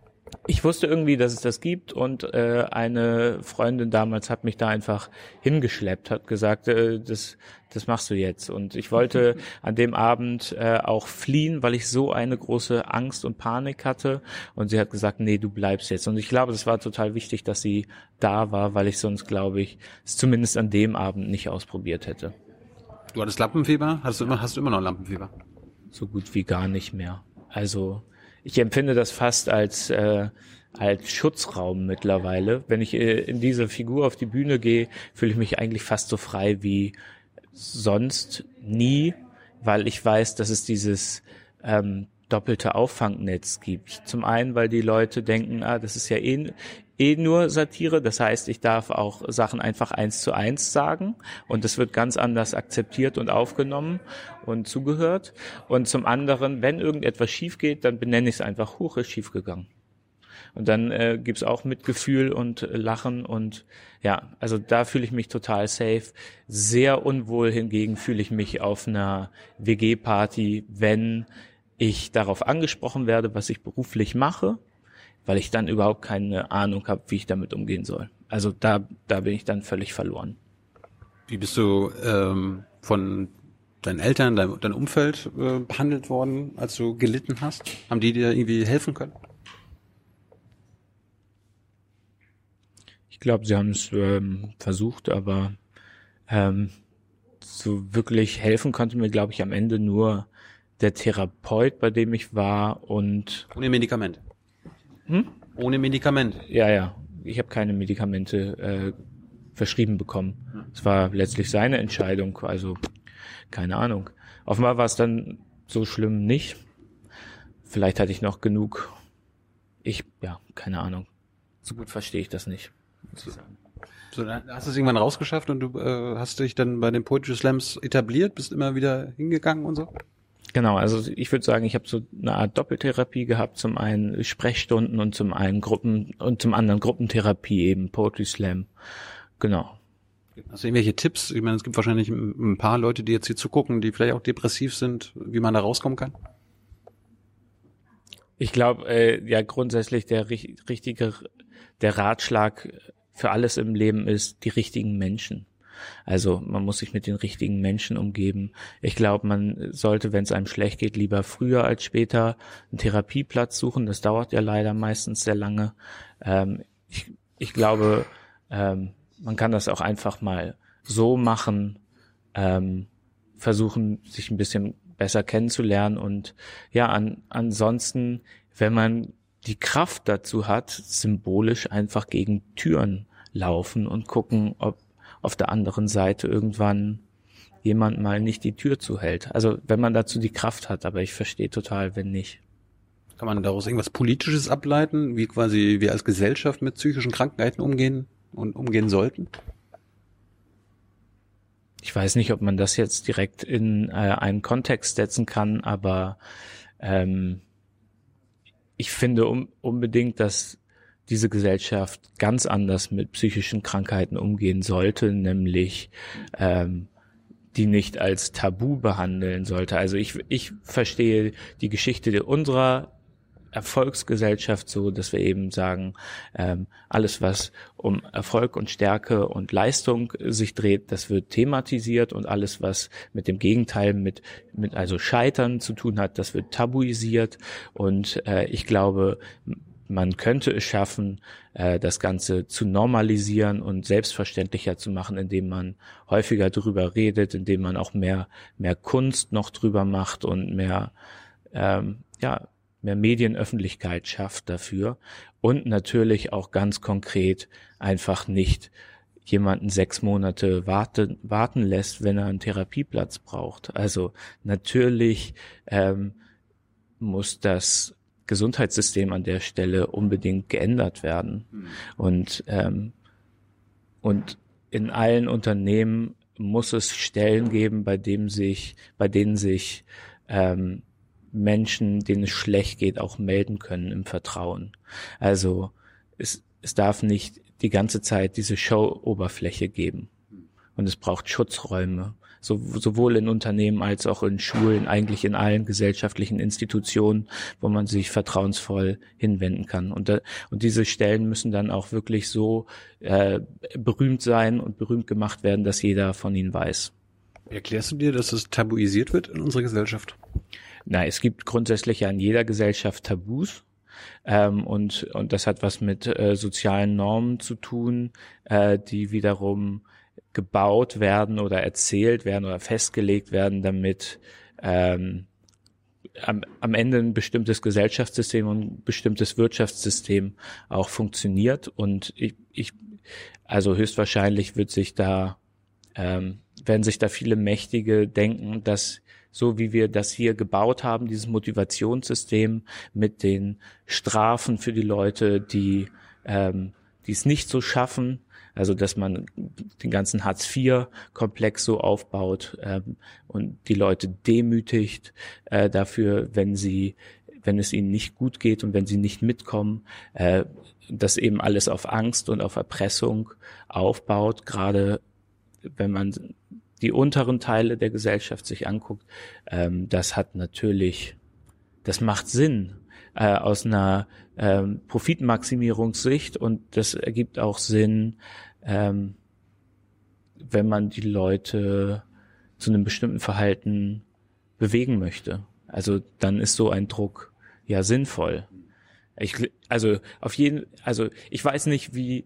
Ich wusste irgendwie, dass es das gibt und äh, eine Freundin damals hat mich da einfach hingeschleppt, hat gesagt, äh, das, das machst du jetzt. Und ich wollte an dem Abend äh, auch fliehen, weil ich so eine große Angst und Panik hatte. Und sie hat gesagt, nee, du bleibst jetzt. Und ich glaube, das war total wichtig, dass sie da war, weil ich sonst, glaube ich, es zumindest an dem Abend nicht ausprobiert hätte. Du hattest Lampenfieber? Hast du immer, hast du immer noch Lampenfieber? So gut wie gar nicht mehr. Also ich empfinde das fast als, äh, als Schutzraum mittlerweile. Wenn ich äh, in dieser Figur auf die Bühne gehe, fühle ich mich eigentlich fast so frei wie sonst nie, weil ich weiß, dass es dieses ähm, doppelte Auffangnetz gibt. Zum einen, weil die Leute denken, ah, das ist ja eh, eh nur Satire. Das heißt, ich darf auch Sachen einfach eins zu eins sagen und das wird ganz anders akzeptiert und aufgenommen und zugehört. Und zum anderen, wenn irgendetwas schief geht, dann benenne ich es einfach, huch, ist schief gegangen. Und dann äh, gibt's auch Mitgefühl und äh, Lachen und ja, also da fühle ich mich total safe. Sehr unwohl hingegen fühle ich mich auf einer W G-Party, wenn ich darauf angesprochen werde, was ich beruflich mache, weil ich dann überhaupt keine Ahnung habe, wie ich damit umgehen soll. Also da, da bin ich dann völlig verloren. Wie bist du ähm, von deinen Eltern, dein, dein Umfeld äh, behandelt worden, als du gelitten hast? Haben die dir irgendwie helfen können? Ich glaube, sie haben es ähm, versucht, aber ähm, so wirklich helfen konnte mir, glaube ich, am Ende nur der Therapeut, bei dem ich war und... Ohne Medikament? Hm? Ohne Medikament? Ja, ja. Ich habe keine Medikamente äh, verschrieben bekommen. Hm. Es war letztlich seine Entscheidung, also keine Ahnung. Offenbar war es dann so schlimm nicht. Vielleicht hatte ich noch genug. Ich, ja, keine Ahnung. So gut verstehe ich das nicht. So, so, dann hast du es irgendwann rausgeschafft und du äh, hast dich dann bei den Poetry Slams etabliert, bist immer wieder hingegangen und so? Genau, also ich würde sagen, ich habe so eine Art Doppeltherapie gehabt, zum einen Sprechstunden und zum einen Gruppen und zum anderen Gruppentherapie eben, Poetry Slam, genau. Hast du irgendwelche Tipps? Ich meine, es gibt wahrscheinlich ein paar Leute, die jetzt hier zugucken, die vielleicht auch depressiv sind, wie man da rauskommen kann? Ich glaube, äh, ja grundsätzlich der richtige, der Ratschlag für alles im Leben ist die richtigen Menschen. Also man muss sich mit den richtigen Menschen umgeben. Ich glaube, man sollte, wenn es einem schlecht geht, lieber früher als später einen Therapieplatz suchen. Das dauert ja leider meistens sehr lange. Ähm, ich, ich glaube, ähm, man kann das auch einfach mal so machen, ähm, versuchen, sich ein bisschen besser kennenzulernen und ja, an, ansonsten, wenn man die Kraft dazu hat, symbolisch einfach gegen Türen laufen und gucken, ob auf der anderen Seite irgendwann jemand mal nicht die Tür zuhält. Also wenn man dazu die Kraft hat, aber ich verstehe total, wenn nicht. Kann man daraus irgendwas Politisches ableiten, wie quasi wir als Gesellschaft mit psychischen Krankheiten umgehen und umgehen sollten? Ich weiß nicht, ob man das jetzt direkt in äh, einen Kontext setzen kann, aber ähm, ich finde um, unbedingt, dass diese Gesellschaft ganz anders mit psychischen Krankheiten umgehen sollte, nämlich ähm, die nicht als Tabu behandeln sollte. Also ich, ich verstehe die Geschichte unserer Erfolgsgesellschaft so, dass wir eben sagen, ähm, alles, was um Erfolg und Stärke und Leistung sich dreht, das wird thematisiert und alles, was mit dem Gegenteil, mit mit also Scheitern zu tun hat, das wird tabuisiert und äh, ich glaube, man könnte es schaffen, äh, das Ganze zu normalisieren und selbstverständlicher zu machen, indem man häufiger drüber redet, indem man auch mehr mehr Kunst noch drüber macht und mehr ähm, ja, mehr Medienöffentlichkeit schafft dafür und natürlich auch ganz konkret einfach nicht jemanden sechs Monate warten, warten lässt, wenn er einen Therapieplatz braucht. Also natürlich ähm, muss das Gesundheitssystem an der Stelle unbedingt geändert werden. Mhm. Und, ähm, und in allen Unternehmen muss es Stellen geben, bei dem sich, bei denen sich ähm, Menschen, denen es schlecht geht, auch melden können im Vertrauen. Also es, es darf nicht die ganze Zeit diese Show-Oberfläche geben. Und es braucht Schutzräume, so, sowohl in Unternehmen als auch in Schulen, eigentlich in allen gesellschaftlichen Institutionen, wo man sich vertrauensvoll hinwenden kann. Und, da, und diese Stellen müssen dann auch wirklich so äh, berühmt sein und berühmt gemacht werden, dass jeder von ihnen weiß. Erklärst du dir, dass es tabuisiert wird in unserer Gesellschaft? Na, es gibt grundsätzlich ja in jeder Gesellschaft Tabus ähm, und und das hat was mit äh, sozialen Normen zu tun, äh, die wiederum gebaut werden oder erzählt werden oder festgelegt werden, damit ähm, am, am Ende ein bestimmtes Gesellschaftssystem und ein bestimmtes Wirtschaftssystem auch funktioniert. Und ich, ich also höchstwahrscheinlich wird sich da, ähm, werden sich da viele Mächtige denken, dass so wie wir das hier gebaut haben, dieses Motivationssystem mit den Strafen für die Leute, die ähm, die es nicht so schaffen, also dass man den ganzen Hartz-vier-Komplex so aufbaut ähm, und die Leute demütigt äh, dafür, wenn sie, wenn es ihnen nicht gut geht und wenn sie nicht mitkommen, äh, dass eben alles auf Angst und auf Erpressung aufbaut, gerade wenn man die unteren Teile der Gesellschaft sich anguckt, ähm, das hat natürlich, das macht Sinn äh, aus einer ähm, Profitmaximierungssicht, und das ergibt auch Sinn, ähm, wenn man die Leute zu einem bestimmten Verhalten bewegen möchte. Also dann ist so ein Druck ja sinnvoll. Ich, also auf jeden, also ich weiß nicht, wie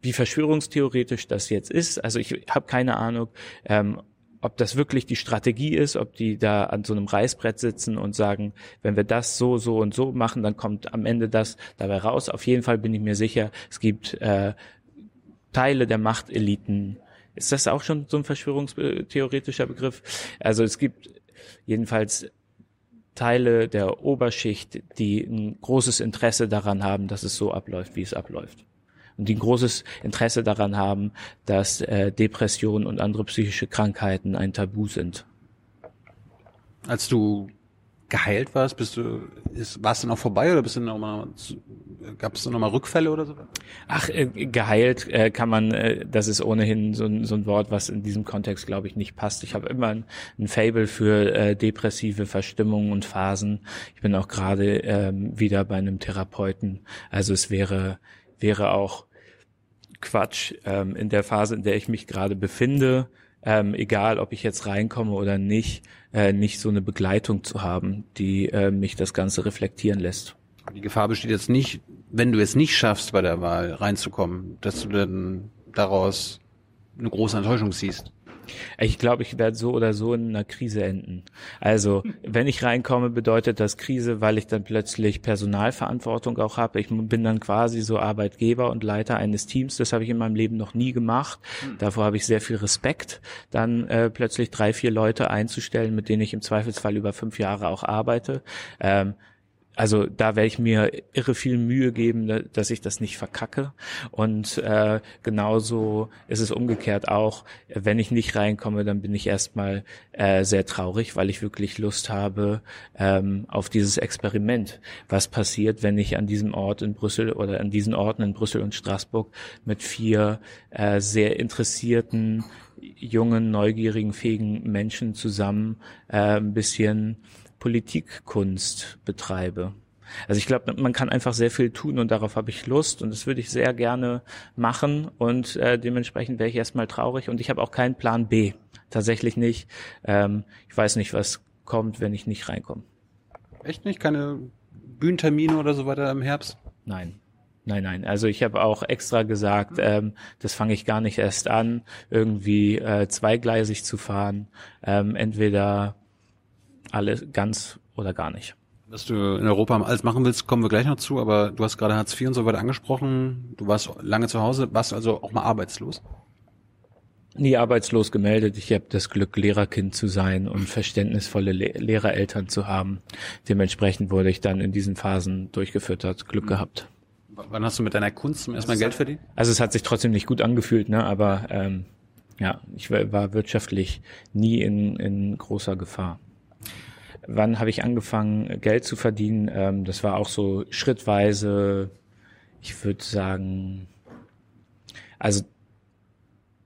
wie verschwörungstheoretisch das jetzt ist. Also ich habe keine Ahnung, ähm, ob das wirklich die Strategie ist, ob die da an so einem Reißbrett sitzen und sagen, wenn wir das so, so und so machen, dann kommt am Ende das dabei raus. Auf jeden Fall bin ich mir sicher, es gibt äh, Teile der Machteliten. Ist das auch schon so ein verschwörungstheoretischer Begriff? Also es gibt jedenfalls Teile der Oberschicht, die ein großes Interesse daran haben, dass es so abläuft, wie es abläuft. Und die ein großes Interesse daran haben, dass äh, Depressionen und andere psychische Krankheiten ein Tabu sind. Als du geheilt warst, bist du, ist, warst du noch vorbei oder bist du noch mal, gab es noch mal Rückfälle oder so? Ach, äh, geheilt äh, kann man, äh, das ist ohnehin so, so ein Wort, was in diesem Kontext, glaube ich, nicht passt. Ich habe immer ein, ein Faible für äh, depressive Verstimmungen und Phasen. Ich bin auch gerade äh, wieder bei einem Therapeuten. Also es wäre wäre auch Quatsch, ähm, in der Phase, in der ich mich gerade befinde, ähm, egal ob ich jetzt reinkomme oder nicht, äh, nicht so eine Begleitung zu haben, die äh, mich das Ganze reflektieren lässt. Die Gefahr besteht jetzt nicht, wenn du es nicht schaffst, bei der Wahl reinzukommen, dass du dann daraus eine große Enttäuschung siehst. Ich glaube, ich werde so oder so in einer Krise enden. Also, wenn ich reinkomme, bedeutet das Krise, weil ich dann plötzlich Personalverantwortung auch habe. Ich bin dann quasi so Arbeitgeber und Leiter eines Teams. Das habe ich in meinem Leben noch nie gemacht. Davor habe ich sehr viel Respekt, dann äh, plötzlich drei, vier Leute einzustellen, mit denen ich im Zweifelsfall über fünf Jahre auch arbeite. Ähm, Also da werde ich mir irre viel Mühe geben, dass ich das nicht verkacke. Und äh, genauso ist es umgekehrt auch, wenn ich nicht reinkomme, dann bin ich erstmal äh, sehr traurig, weil ich wirklich Lust habe ähm, auf dieses Experiment. Was passiert, wenn ich an diesem Ort in Brüssel oder an diesen Orten in Brüssel und Straßburg mit vier äh, sehr interessierten, jungen, neugierigen, fähigen Menschen zusammen äh, ein bisschen Politikkunst betreibe. Also ich glaube, man kann einfach sehr viel tun und darauf habe ich Lust und das würde ich sehr gerne machen und äh, dementsprechend wäre ich erstmal traurig und ich habe auch keinen Plan B. Tatsächlich nicht. Ähm, ich weiß nicht, was kommt, wenn ich nicht reinkomme. Echt nicht? Keine Bühnentermine oder so weiter im Herbst? Nein. Nein, nein. Also ich habe auch extra gesagt, ähm, das fange ich gar nicht erst an, irgendwie äh, zweigleisig zu fahren. Ähm, entweder alles ganz oder gar nicht. Dass du in Europa alles machen willst, kommen wir gleich noch zu, aber du hast gerade Hartz vier und so weiter angesprochen, du warst lange zu Hause, warst also auch mal arbeitslos? Nie arbeitslos gemeldet, ich habe das Glück, Lehrerkind zu sein und verständnisvolle Le- Lehrereltern zu haben. Dementsprechend wurde ich dann in diesen Phasen durchgefüttert, Glück mhm. gehabt. W- wann hast du mit deiner Kunst zum ersten Mal Geld verdient? Also es hat sich trotzdem nicht gut angefühlt, ne? aber ähm, ja, ich war, war wirtschaftlich nie in, in großer Gefahr. Wann habe ich angefangen, Geld zu verdienen? Das war auch so schrittweise, ich würde sagen, also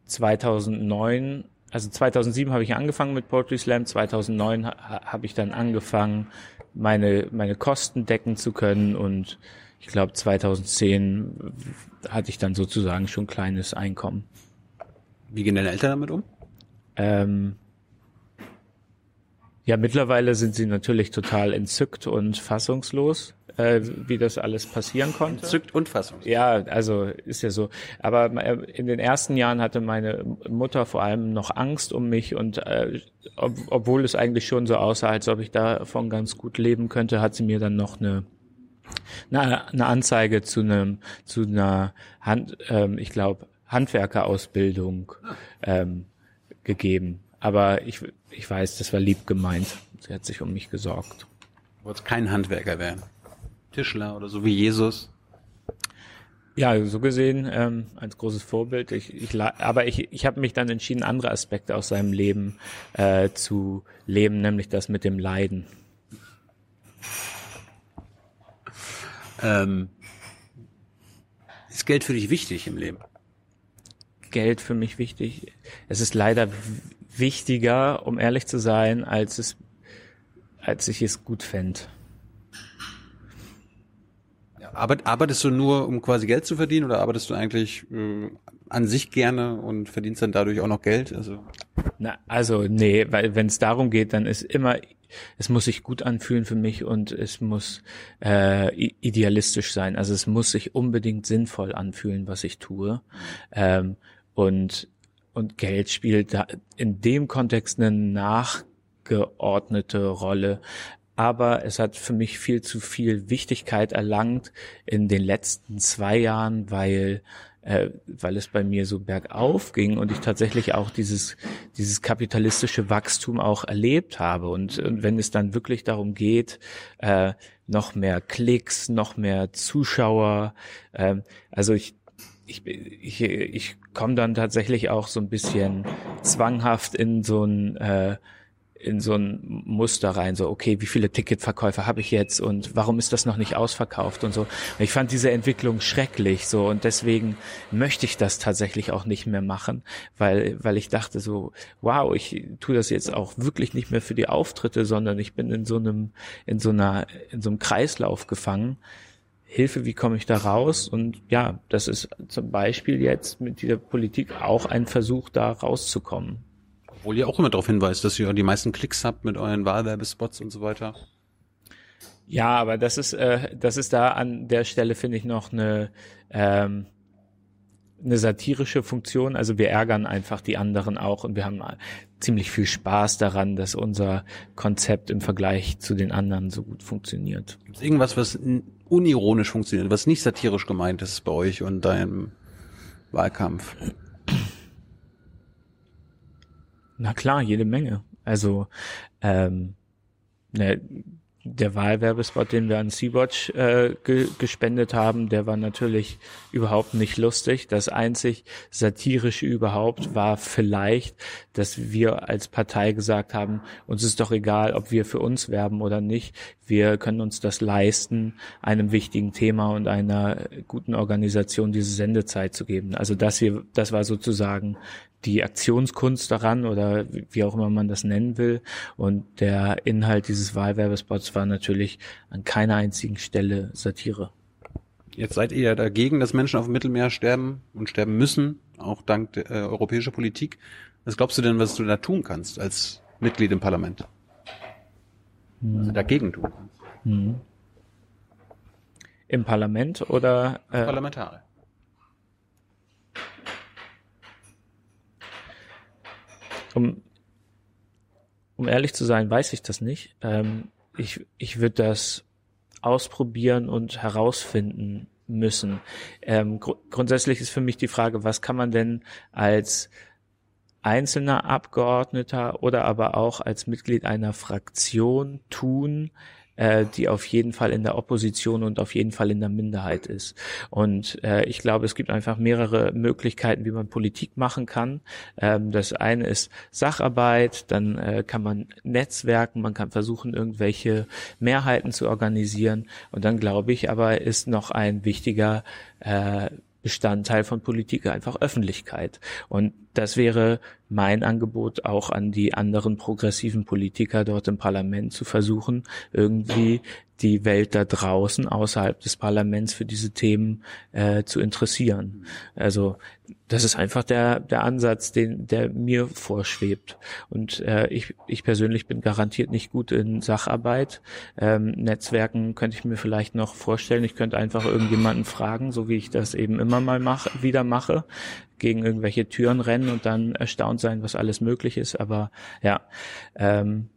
zweitausendneun, also zweitausendsieben habe ich angefangen mit Poetry Slam, zweitausendneun habe ich dann angefangen, meine meine Kosten decken zu können und ich glaube zweitausendzehn hatte ich dann sozusagen schon kleines Einkommen. Wie gehen deine Eltern damit um? Ähm, Ja, mittlerweile sind sie natürlich total entzückt und fassungslos, äh, wie das alles passieren konnte. Entzückt und fassungslos. Ja, also ist ja so. Aber in den ersten Jahren hatte meine Mutter vor allem noch Angst um mich und äh, ob, obwohl es eigentlich schon so aussah, als ob ich davon ganz gut leben könnte, hat sie mir dann noch eine eine, eine Anzeige zu einem zu einer Hand, ähm, ich glaube Handwerkerausbildung ähm, gegeben. Aber ich, ich weiß, das war lieb gemeint. Sie hat sich um mich gesorgt. Du wolltest kein Handwerker werden? Tischler oder so wie Jesus? Ja, so gesehen ähm, als großes Vorbild. Ich, ich, aber ich, ich habe mich dann entschieden, andere Aspekte aus seinem Leben äh, zu leben, nämlich das mit dem Leiden. Ähm, ist Geld für dich wichtig im Leben? Geld für mich wichtig? Es ist leider wichtiger, um ehrlich zu sein, als es, als ich es gut fände. Ja, arbeit, arbeitest du nur, um quasi Geld zu verdienen, oder arbeitest du eigentlich äh, an sich gerne und verdienst dann dadurch auch noch Geld? Also, Na, also nee, weil wenn es darum geht, dann ist immer, es muss sich gut anfühlen für mich und es muss äh, idealistisch sein. Also es muss sich unbedingt sinnvoll anfühlen, was ich tue. Ähm, und Und Geld spielt da in dem Kontext eine nachgeordnete Rolle. Aber es hat für mich viel zu viel Wichtigkeit erlangt in den letzten zwei Jahren, weil äh, weil es bei mir so bergauf ging und ich tatsächlich auch dieses dieses kapitalistische Wachstum auch erlebt habe. Und, und wenn es dann wirklich darum geht, äh, noch mehr Klicks, noch mehr Zuschauer, äh, also ich Ich, ich, ich komme dann tatsächlich auch so ein bisschen zwanghaft in so ein äh, in so ein Muster rein, so okay, wie viele Ticketverkäufe habe ich jetzt und warum ist das noch nicht ausverkauft und so. Ich fand diese Entwicklung schrecklich so und deswegen möchte ich das tatsächlich auch nicht mehr machen, weil weil ich dachte so, wow, ich tue das jetzt auch wirklich nicht mehr für die Auftritte, sondern ich bin in so einem in so einer in so einem Kreislauf gefangen. Hilfe, wie komme ich da raus? Und ja, das ist zum Beispiel jetzt mit dieser Politik auch ein Versuch, da rauszukommen. Obwohl ihr auch immer darauf hinweist, dass ihr die meisten Klicks habt mit euren Wahlwerbespots und so weiter. Ja, aber das ist äh, das ist da an der Stelle, finde ich, noch eine ähm, eine satirische Funktion. Also wir ärgern einfach die anderen auch und wir haben ziemlich viel Spaß daran, dass unser Konzept im Vergleich zu den anderen so gut funktioniert. Gibt es irgendwas, was unironisch funktioniert, was nicht satirisch gemeint ist bei euch und deinem Wahlkampf? Na klar, jede Menge. Also ähm, ne, der Wahlwerbespot, den wir an Sea-Watch äh, ge- gespendet haben, der war natürlich überhaupt nicht lustig. Das einzig Satirische überhaupt war vielleicht, dass wir als Partei gesagt haben, uns ist doch egal, ob wir für uns werben oder nicht. Wir können uns das leisten, einem wichtigen Thema und einer guten Organisation diese Sendezeit zu geben. Also das hier, das war sozusagen die Aktionskunst daran oder wie auch immer man das nennen will. Und der Inhalt dieses Wahlwerbespots war natürlich an keiner einzigen Stelle Satire. Jetzt seid ihr ja dagegen, dass Menschen auf dem Mittelmeer sterben und sterben müssen, auch dank der äh, europäischer Politik. Was glaubst du denn, was du da tun kannst als Mitglied im Parlament? Hm. Was du dagegen tun kannst? Hm. Im Parlament oder? Äh, Parlamentarier. Um, um ehrlich zu sein, weiß ich das nicht. Ähm, ich ich würde das ausprobieren und herausfinden müssen. Ähm, gr- grundsätzlich ist für mich die Frage, was kann man denn als einzelner Abgeordneter oder aber auch als Mitglied einer Fraktion tun, äh, die auf jeden Fall in der Opposition und auf jeden Fall in der Minderheit ist. Und äh, ich glaube, es gibt einfach mehrere Möglichkeiten, wie man Politik machen kann. Ähm, das eine ist Sacharbeit, dann äh, kann man netzwerken, man kann versuchen, irgendwelche Mehrheiten zu organisieren. Und dann glaube ich aber, ist noch ein wichtiger äh, Bestandteil von Politik einfach Öffentlichkeit. Und Das wäre mein Angebot auch an die anderen progressiven Politiker dort im Parlament, zu versuchen, irgendwie die Welt da draußen außerhalb des Parlaments für diese Themen äh, zu interessieren. Also das ist einfach der der Ansatz, den der mir vorschwebt. Und äh, ich ich persönlich bin garantiert nicht gut in Sacharbeit. Ähm, Netzwerken könnte ich mir vielleicht noch vorstellen. Ich könnte einfach irgendjemanden fragen, so wie ich das eben immer mal mache, wieder mache, gegen irgendwelche Türen rennen und dann erstaunt sein, was alles möglich ist. Aber ja, ähm,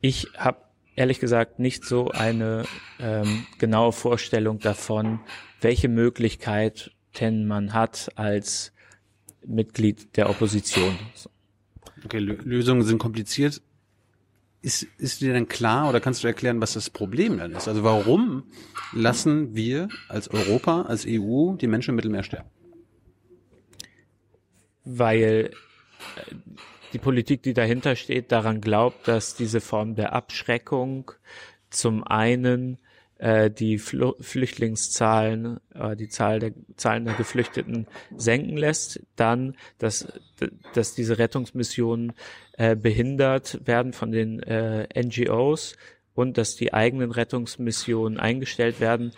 ich habe ehrlich gesagt nicht so eine ähm, genaue Vorstellung davon, welche Möglichkeit denn man hat als Mitglied der Opposition. Okay, Lö- Lösungen sind kompliziert. Ist, ist dir denn klar oder kannst du erklären, was das Problem dann ist? Also warum lassen wir als Europa, als E U die Menschen im Mittelmeer sterben? Weil die Politik, die dahinter steht, daran glaubt, dass diese Form der Abschreckung zum einen äh, die Fl- Flüchtlingszahlen, äh, die Zahl der Zahlen der Geflüchteten senken lässt, dann, dass dass diese Rettungsmissionen äh, behindert werden von den äh, N G Os und dass die eigenen Rettungsmissionen eingestellt werden.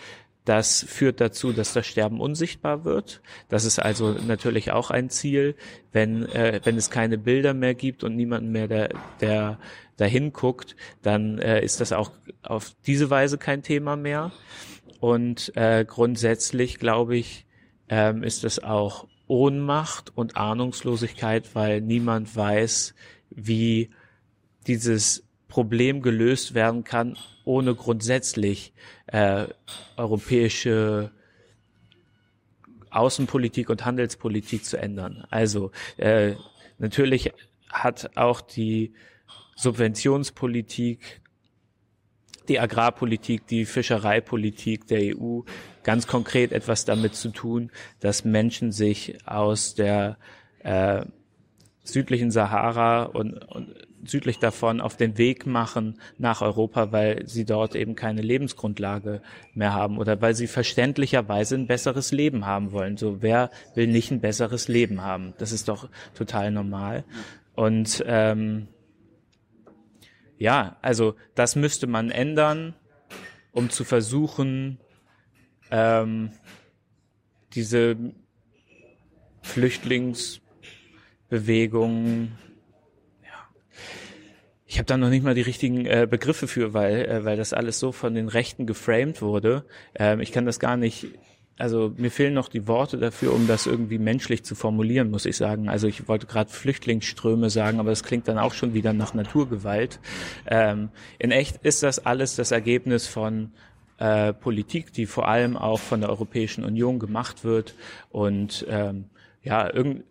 Das führt dazu, dass das Sterben unsichtbar wird. Das ist also natürlich auch ein Ziel, wenn äh, wenn es keine Bilder mehr gibt und niemanden mehr, der der dahin guckt, dann äh, ist das auch auf diese Weise kein Thema mehr. Und äh, grundsätzlich glaube ich, äh, ist das auch Ohnmacht und Ahnungslosigkeit, weil niemand weiß, wie dieses Problem gelöst werden kann, ohne grundsätzlich äh, europäische Außenpolitik und Handelspolitik zu ändern. Also äh, natürlich hat auch die Subventionspolitik, die Agrarpolitik, die Fischereipolitik der E U ganz konkret etwas damit zu tun, dass Menschen sich aus der äh, südlichen Sahara und, und südlich davon auf den Weg machen nach Europa, weil sie dort eben keine Lebensgrundlage mehr haben oder weil sie verständlicherweise ein besseres Leben haben wollen. So, wer will nicht ein besseres Leben haben? Das ist doch total normal. Und ähm, ja, also das müsste man ändern, um zu versuchen, ähm, diese Flüchtlings Bewegungen, ja. Ich habe da noch nicht mal die richtigen äh, Begriffe für, weil äh, weil das alles so von den Rechten geframed wurde. Ähm, ich kann das gar nicht, also mir fehlen noch die Worte dafür, um das irgendwie menschlich zu formulieren, muss ich sagen. Also ich wollte gerade Flüchtlingsströme sagen, aber das klingt dann auch schon wieder nach Naturgewalt. Ähm, in echt ist das alles das Ergebnis von äh, Politik, die vor allem auch von der Europäischen Union gemacht wird. Und ähm, ja, irgendwie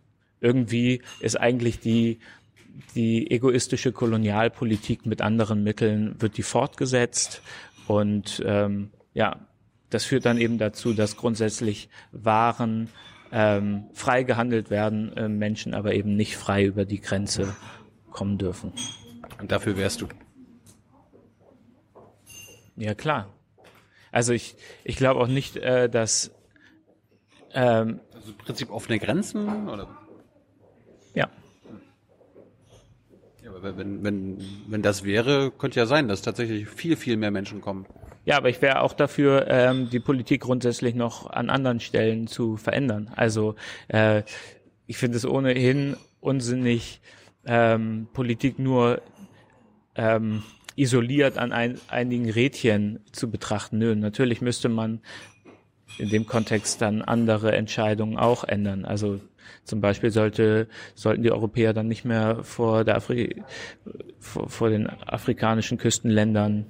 Irgendwie ist eigentlich die die egoistische Kolonialpolitik mit anderen Mitteln, wird die fortgesetzt und ähm, ja, das führt dann eben dazu, dass grundsätzlich Waren ähm, frei gehandelt werden, äh, Menschen aber eben nicht frei über die Grenze kommen dürfen. Und dafür wärst du? Ja, klar. Also ich ich glaube auch nicht, äh, dass ähm, also im Prinzip offene Grenzen oder? Ja. Ja, aber wenn, wenn, wenn das wäre, könnte ja sein, dass tatsächlich viel, viel mehr Menschen kommen. Ja, aber ich wäre auch dafür, ähm, die Politik grundsätzlich noch an anderen Stellen zu verändern. Also äh, ich finde es ohnehin unsinnig, ähm, Politik nur ähm, isoliert an ein, einigen Rädchen zu betrachten. Nö, natürlich müsste man in dem Kontext dann andere Entscheidungen auch ändern. Also zum Beispiel sollte, sollten die Europäer dann nicht mehr vor der Afri- vor, vor den afrikanischen Küstenländern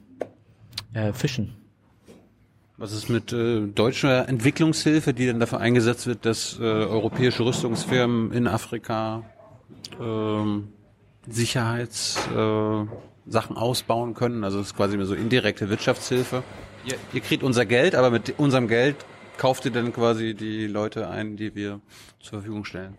äh, fischen. Was ist mit äh, deutscher Entwicklungshilfe, die dann dafür eingesetzt wird, dass äh, europäische Rüstungsfirmen in Afrika äh, Sicherheitssachen äh, ausbauen können? Also das ist quasi mehr so indirekte Wirtschaftshilfe. Ihr, ihr kriegt unser Geld, aber mit unserem Geld kauft ihr dann quasi die Leute ein, die wir zur Verfügung stellen?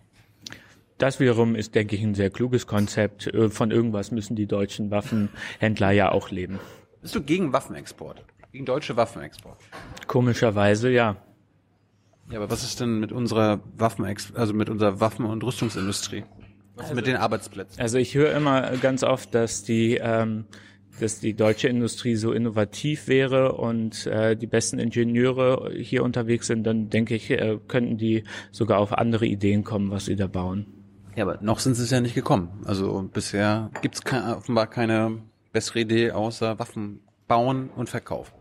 Das wiederum ist, denke ich, ein sehr kluges Konzept. Von irgendwas müssen die deutschen Waffenhändler ja auch leben. Bist du gegen Waffenexport? Gegen deutsche Waffenexport? Komischerweise, ja. Ja, aber was ist denn mit unserer Waffen, also mit unserer Waffen- und Rüstungsindustrie? Was also, mit den Arbeitsplätzen? Also ich höre immer ganz oft, dass die, ähm, dass die deutsche Industrie so innovativ wäre und äh, die besten Ingenieure hier unterwegs sind. Dann denke ich, äh, könnten die sogar auf andere Ideen kommen, was sie da bauen. Ja, aber noch sind sie es ja nicht gekommen. Also bisher gibt es ke- offenbar keine bessere Idee außer Waffen bauen und verkaufen.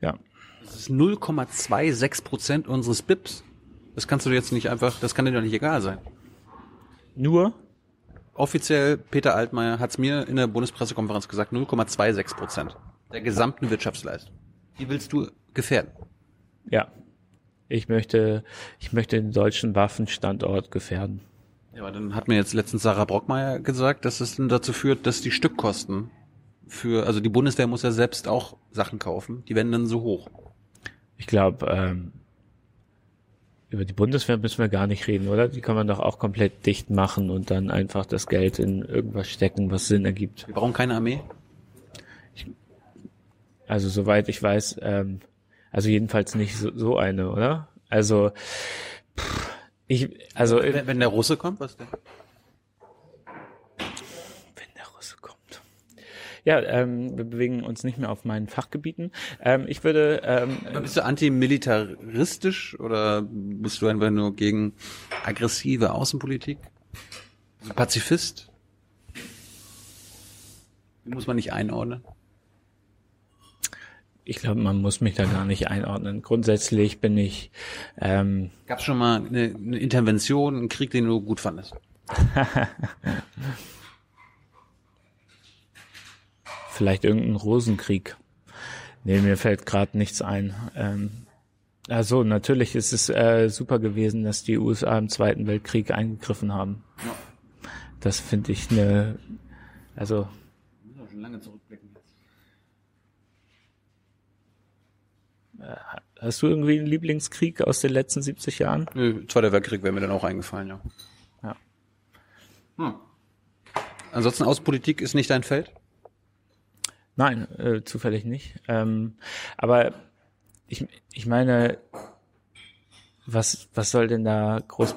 Ja. Das ist null Komma sechsundzwanzig Prozent unseres B I Ps. Das kannst du dir jetzt nicht einfach, das kann dir doch nicht egal sein. Nur? Offiziell, Peter Altmaier hat es mir in der Bundespressekonferenz gesagt, null Komma sechsundzwanzig Prozent der gesamten Wirtschaftsleistung. Die willst du gefährden? Ja. Ich möchte, ich möchte den deutschen Waffenstandort gefährden. Ja, aber dann hat mir jetzt letztens Sarah Brockmeier gesagt, dass es dann dazu führt, dass die Stückkosten für, also die Bundeswehr muss ja selbst auch Sachen kaufen, die werden dann so hoch. Ich glaube, ähm, über die Bundeswehr müssen wir gar nicht reden, oder? Die kann man doch auch komplett dicht machen und dann einfach das Geld in irgendwas stecken, was Sinn ergibt. Wir brauchen keine Armee? Ich, also soweit ich weiß, ähm, also jedenfalls nicht so, so eine, oder? Also, pff, ich, also... Wenn, wenn der Russe kommt, was denn? Wenn der Russe kommt. Ja, ähm, wir bewegen uns nicht mehr auf meinen Fachgebieten. Ähm, ich würde... Ähm, bist du antimilitaristisch oder bist du einfach nur gegen aggressive Außenpolitik? Pazifist? Den muss man nicht einordnen. Ich glaube, man muss mich da gar nicht einordnen. Grundsätzlich bin ich... Ähm, gab es schon mal eine, eine Intervention, einen Krieg, den du gut fandest? Vielleicht irgendeinen Rosenkrieg. Nee, mir fällt gerade nichts ein. Ähm, also natürlich ist es äh, super gewesen, dass die U S A im Zweiten Weltkrieg eingegriffen haben. Ja. Das finde ich eine... Also... Wir müssen auch schon lange zurückblicken jetzt. Äh, hast du irgendwie einen Lieblingskrieg aus den letzten siebzig Jahren? Nee, Zweiter Weltkrieg wäre mir dann auch eingefallen, ja. Ja. Hm. Ansonsten Außenpolitik ist nicht dein Feld? Nein, äh, zufällig nicht. Ähm, aber ich ich meine, was was soll denn da groß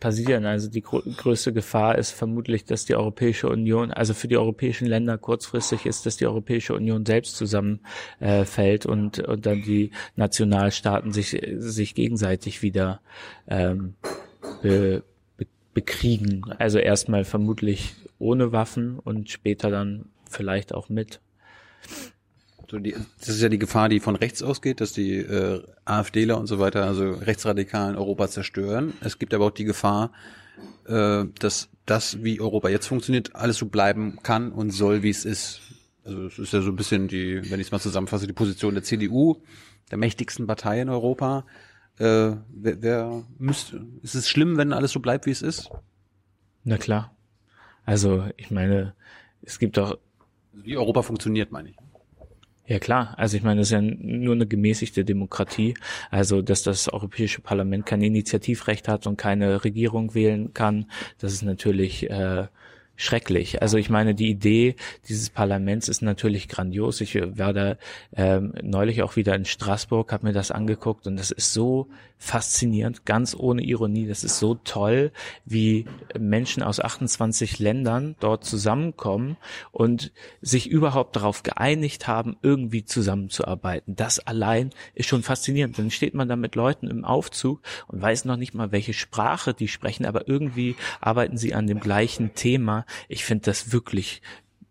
passieren? Also die gro- größte Gefahr ist vermutlich, dass die Europäische Union, also für die europäischen Länder kurzfristig ist, dass die Europäische Union selbst zusammenfällt äh, und und dann die Nationalstaaten sich sich gegenseitig wieder ähm, be, be, bekriegen. Also erstmal vermutlich ohne Waffen und später dann vielleicht auch mit. So die, das ist ja die Gefahr, die von rechts ausgeht, dass die äh, AfDler und so weiter, also Rechtsradikalen Europa zerstören. Es gibt aber auch die Gefahr, äh, dass das, wie Europa jetzt funktioniert, alles so bleiben kann und soll, wie es ist. Also es ist ja so ein bisschen die, wenn ich es mal zusammenfasse, die Position der C D U, der mächtigsten Partei in Europa. Äh, wer, wer müsste, ist es schlimm, wenn alles so bleibt, wie es ist? Na klar. Also ich meine, es gibt doch wie Europa funktioniert, meine ich. Ja klar, also ich meine, das ist ja nur eine gemäßigte Demokratie, also dass das Europäische Parlament kein Initiativrecht hat und keine Regierung wählen kann, das ist natürlich äh, schrecklich. Also ich meine, die Idee dieses Parlaments ist natürlich grandios. Ich war da ähm, neulich auch wieder in Straßburg, habe mir das angeguckt und das ist so faszinierend, ganz ohne Ironie. Das ist so toll, wie Menschen aus achtundzwanzig Ländern dort zusammenkommen und sich überhaupt darauf geeinigt haben, irgendwie zusammenzuarbeiten. Das allein ist schon faszinierend. Dann steht man da mit Leuten im Aufzug und weiß noch nicht mal, welche Sprache die sprechen, aber irgendwie arbeiten sie an dem gleichen Thema. Ich finde das wirklich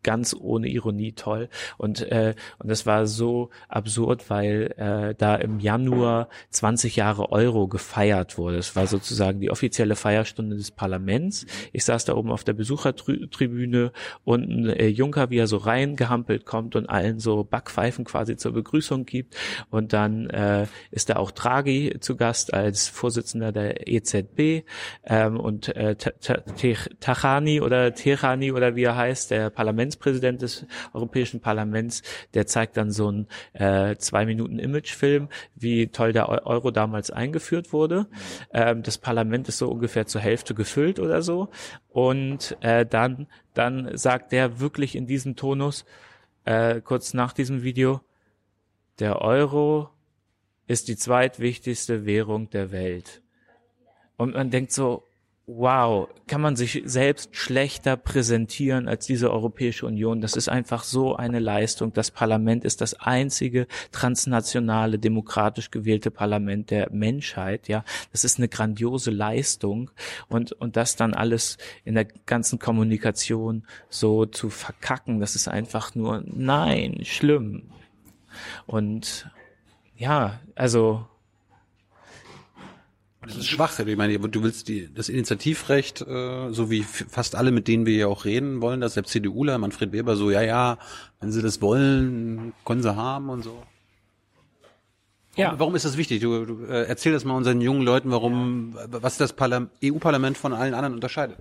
ganz ohne Ironie toll. Und äh, und das war so absurd, weil äh, da im Januar zwanzig Jahre Euro gefeiert wurde. Es war sozusagen die offizielle Feierstunde des Parlaments. Ich saß da oben auf der Besuchertribüne und ein äh, Juncker, wie er so reingehampelt kommt und allen so Backpfeifen quasi zur Begrüßung gibt. Und dann äh, ist da auch Draghi zu Gast als Vorsitzender der E Z B ähm, und äh, Tachani oder Tachani oder wie er heißt, der Parlament Präsident des Europäischen Parlaments, der zeigt dann so einen äh, zwei Minuten Imagefilm, wie toll der Euro damals eingeführt wurde. Ähm, das Parlament ist so ungefähr zur Hälfte gefüllt oder so. Und äh, dann dann sagt der wirklich in diesem Tonus, äh, kurz nach diesem Video, der Euro ist die zweitwichtigste Währung der Welt. Und man denkt so, wow, kann man sich selbst schlechter präsentieren als diese Europäische Union. Das ist einfach so eine Leistung. Das Parlament ist das einzige transnationale, demokratisch gewählte Parlament der Menschheit. Ja, das ist eine grandiose Leistung. Und und das dann alles in der ganzen Kommunikation so zu verkacken, das ist einfach nur, nein, schlimm. Und ja, also... Das ist Schwachheit. Ich meine, du willst die, das Initiativrecht, äh, so wie f- fast alle, mit denen wir ja auch reden wollen, dass selbst CDUler, Manfred Weber, so, ja, ja, wenn sie das wollen, können sie haben und so. Ja. Warum ist das wichtig? Du, du äh, erzähl das mal unseren jungen Leuten, warum, ja. was das Parlam- E U-Parlament von allen anderen unterscheidet.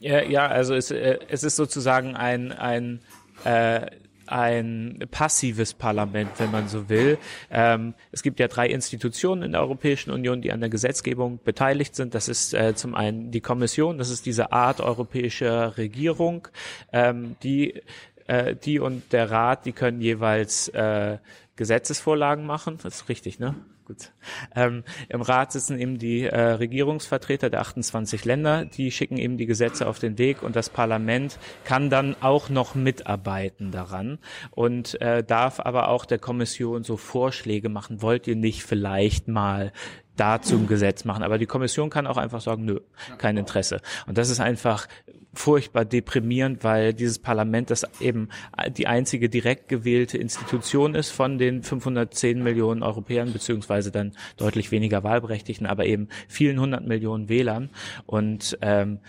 Ja, ja, also es, äh, es ist sozusagen ein, ein, äh, ein passives Parlament, wenn man so will. Ähm, es gibt ja drei Institutionen in der Europäischen Union, die an der Gesetzgebung beteiligt sind. Das ist äh, zum einen die Kommission, das ist diese Art europäischer Regierung. Ähm, die, äh, die und der Rat, die können jeweils äh, Gesetzesvorlagen machen. Das ist richtig, ne? Gut. Ähm, im Rat sitzen eben die äh, Regierungsvertreter der achtundzwanzig Länder, die schicken eben die Gesetze auf den Weg und das Parlament kann dann auch noch mitarbeiten daran und äh, darf aber auch der Kommission so Vorschläge machen, wollt ihr nicht vielleicht mal dazu ein Gesetz machen, aber die Kommission kann auch einfach sagen, nö, kein Interesse. Und das ist einfach furchtbar deprimierend, weil dieses Parlament, das eben die einzige direkt gewählte Institution ist von den fünfhundertzehn Millionen Europäern, beziehungsweise dann deutlich weniger Wahlberechtigten, aber eben vielen hundert Millionen Wählern. Und ähm,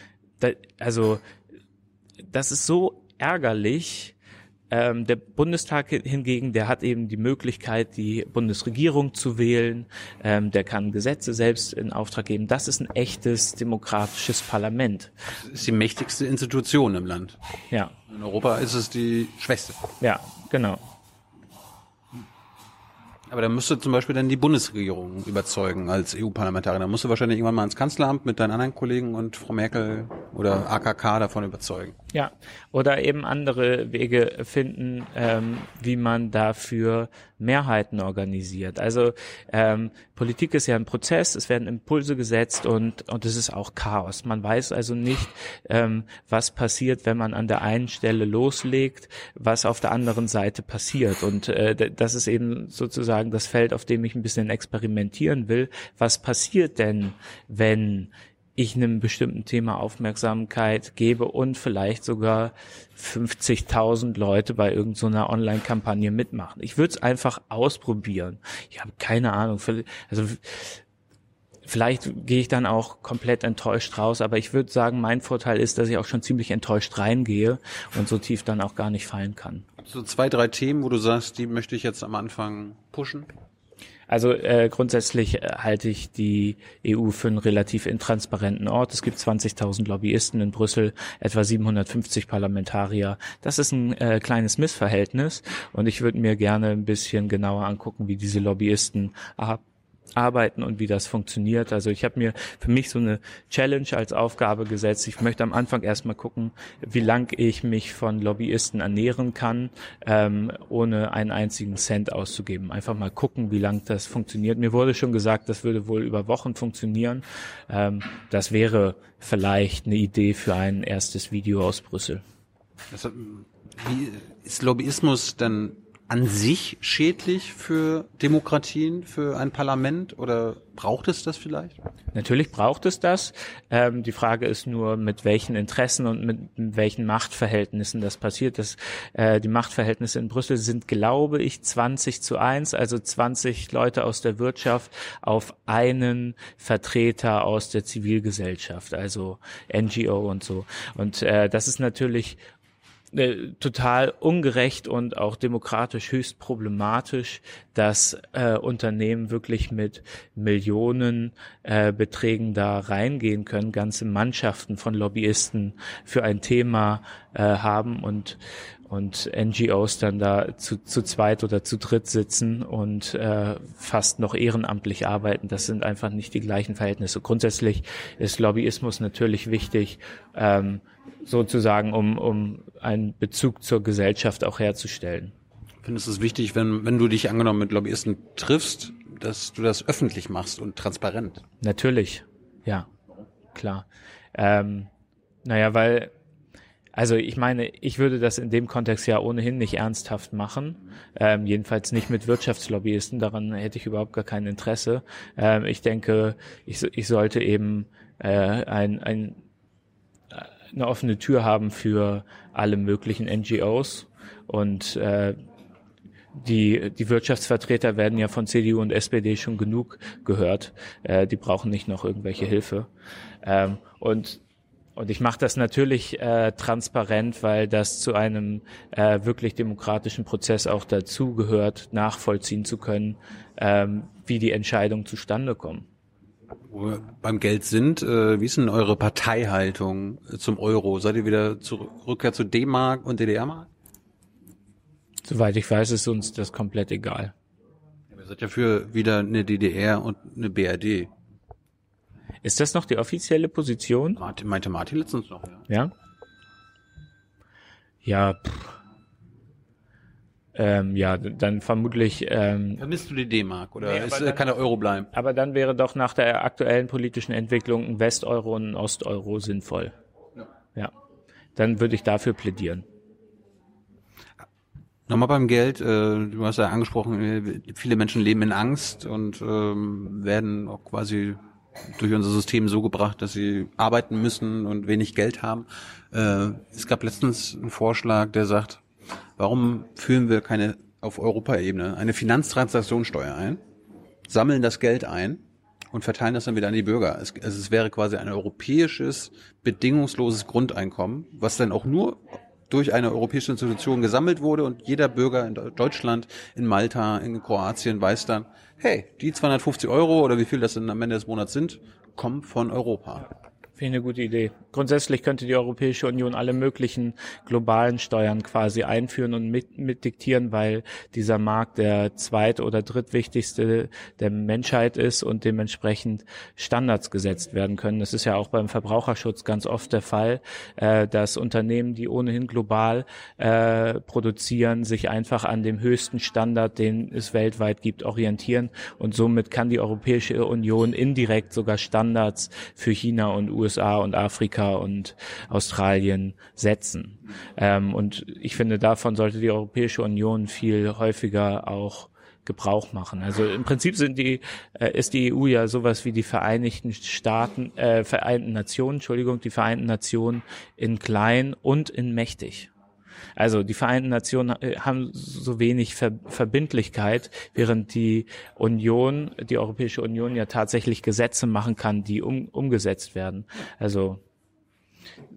da, also das ist so ärgerlich. Ähm, der Bundestag hingegen, der hat eben die Möglichkeit, die Bundesregierung zu wählen, ähm, der kann Gesetze selbst in Auftrag geben. Das ist ein echtes demokratisches Parlament. Das ist die mächtigste Institution im Land. Ja. In Europa ist es die schwächste. Ja, genau. Aber da müsste zum Beispiel dann die Bundesregierung überzeugen als E U-Parlamentarier. Da musst du wahrscheinlich irgendwann mal ins Kanzleramt mit deinen anderen Kollegen und Frau Merkel oder A K K davon überzeugen. Ja, oder eben andere Wege finden, ähm, wie man dafür Mehrheiten organisiert. Also ähm, Politik ist ja ein Prozess, es werden Impulse gesetzt und und es ist auch Chaos. Man weiß also nicht, ähm, was passiert, wenn man an der einen Stelle loslegt, was auf der anderen Seite passiert. Und äh, das ist eben sozusagen das Feld, auf dem ich ein bisschen experimentieren will. Was passiert denn, wenn ich einem bestimmten Thema Aufmerksamkeit gebe und vielleicht sogar fünfzigtausend Leute bei irgendeiner Online-Kampagne mitmachen? Ich würde es einfach ausprobieren. Ich habe keine Ahnung. Also vielleicht gehe ich dann auch komplett enttäuscht raus, aber ich würde sagen, mein Vorteil ist, dass ich auch schon ziemlich enttäuscht reingehe und so tief dann auch gar nicht fallen kann. So zwei, drei Themen, wo du sagst, die möchte ich jetzt am Anfang pushen? Also äh, grundsätzlich äh, halte ich die E U für einen relativ intransparenten Ort. Es gibt zwanzigtausend Lobbyisten in Brüssel, etwa siebenhundertfünfzig Parlamentarier. Das ist ein äh, kleines Missverhältnis und ich würde mir gerne ein bisschen genauer angucken, wie diese Lobbyisten ab arbeiten und wie das funktioniert. Also ich habe mir für mich so eine Challenge als Aufgabe gesetzt. Ich möchte am Anfang erstmal gucken, wie lang ich mich von Lobbyisten ernähren kann, ähm, ohne einen einzigen Cent auszugeben. Einfach mal gucken, wie lang das funktioniert. Mir wurde schon gesagt, das würde wohl über Wochen funktionieren. Ähm, das wäre vielleicht eine Idee für ein erstes Video aus Brüssel. Also, wie ist Lobbyismus dann an sich schädlich für Demokratien, für ein Parlament, oder braucht es das vielleicht? Natürlich braucht es das. Ähm, die Frage ist nur, mit welchen Interessen und mit welchen Machtverhältnissen das passiert. Das, äh, die Machtverhältnisse in Brüssel sind, glaube ich, zwanzig zu eins, also zwanzig Leute aus der Wirtschaft auf einen Vertreter aus der Zivilgesellschaft, also N G O und so. Und äh, das ist natürlich total ungerecht und auch demokratisch höchst problematisch, dass äh, Unternehmen wirklich mit Millionen äh, Beträgen da reingehen können, ganze Mannschaften von Lobbyisten für ein Thema äh, haben und und N G Os dann da zu, zu zweit oder zu dritt sitzen und äh, fast noch ehrenamtlich arbeiten. Das sind einfach nicht die gleichen Verhältnisse. Grundsätzlich ist Lobbyismus natürlich wichtig, ähm, sozusagen, um, um einen Bezug zur Gesellschaft auch herzustellen. Findest du es wichtig, wenn, wenn du dich angenommen mit Lobbyisten triffst, dass du das öffentlich machst und transparent? Natürlich, ja. klar. Ähm, naja, weil, also ich meine, ich würde das in dem Kontext ja ohnehin nicht ernsthaft machen, ähm, jedenfalls nicht mit Wirtschaftslobbyisten, daran hätte ich überhaupt gar kein Interesse. Ähm, ich denke, ich, ich sollte eben äh, ein, ein, eine offene Tür haben für alle möglichen N G Os und äh, Die, die Wirtschaftsvertreter werden ja von C D U und S P D schon genug gehört. Äh, die brauchen nicht noch irgendwelche Hilfe. Ähm, und, und ich mache das natürlich äh, transparent, weil das zu einem äh, wirklich demokratischen Prozess auch dazu gehört, nachvollziehen zu können, ähm, wie die Entscheidungen zustande kommen. Wo wir beim Geld sind, äh, wie ist denn eure Parteihaltung zum Euro? Seid ihr wieder zur Rückkehr zu D-Mark und D D R-Mark? Soweit ich weiß, ist uns das komplett egal. Ihr seid ja für wieder eine D D R und eine B R D. Ist das noch die offizielle Position? Martin, meinte Martin letztens noch, ja. Ja? Ja, ähm, ja, dann vermutlich... Ähm, Vermisst du die D-Mark oder nee, ist, dann, kann der Euro bleiben? Aber dann wäre doch nach der aktuellen politischen Entwicklung ein Westeuro und ein Osteuro sinnvoll. Ja. Ja. Dann würde ich dafür plädieren. Nochmal beim Geld, äh, du hast ja angesprochen, viele Menschen leben in Angst und ähm, werden auch quasi durch unser System so gebracht, dass sie arbeiten müssen und wenig Geld haben. Äh, es gab letztens einen Vorschlag, der sagt, warum führen wir keine auf Europaebene eine Finanztransaktionssteuer ein, sammeln das Geld ein und verteilen das dann wieder an die Bürger. Es, also es wäre quasi ein europäisches, bedingungsloses Grundeinkommen, was dann auch nur durch eine europäische Institution gesammelt wurde und jeder Bürger in Deutschland, in Malta, in Kroatien weiß dann, hey, die zweihundertfünfzig Euro oder wie viel das denn am Ende des Monats sind, kommen von Europa. Finde ich eine gute Idee. Grundsätzlich könnte die Europäische Union alle möglichen globalen Steuern quasi einführen und mit, mit diktieren, weil dieser Markt der zweit- oder drittwichtigste der Menschheit ist und dementsprechend Standards gesetzt werden können. Das ist ja auch beim Verbraucherschutz ganz oft der Fall, äh, dass Unternehmen, die ohnehin global äh, produzieren, sich einfach an dem höchsten Standard, den es weltweit gibt, orientieren. Und somit kann die Europäische Union indirekt sogar Standards für China und U S A U S A und Afrika und Australien setzen. Ähm, und ich finde, davon sollte die Europäische Union viel häufiger auch Gebrauch machen. Also im Prinzip sind die, äh, ist die E U ja sowas wie die Vereinigten Staaten, äh, Vereinten Nationen, Entschuldigung, die Vereinten Nationen in klein und in mächtig. Also die Vereinten Nationen haben so wenig Ver- Verbindlichkeit, während die Union, die Europäische Union ja tatsächlich Gesetze machen kann, die um, umgesetzt werden. Also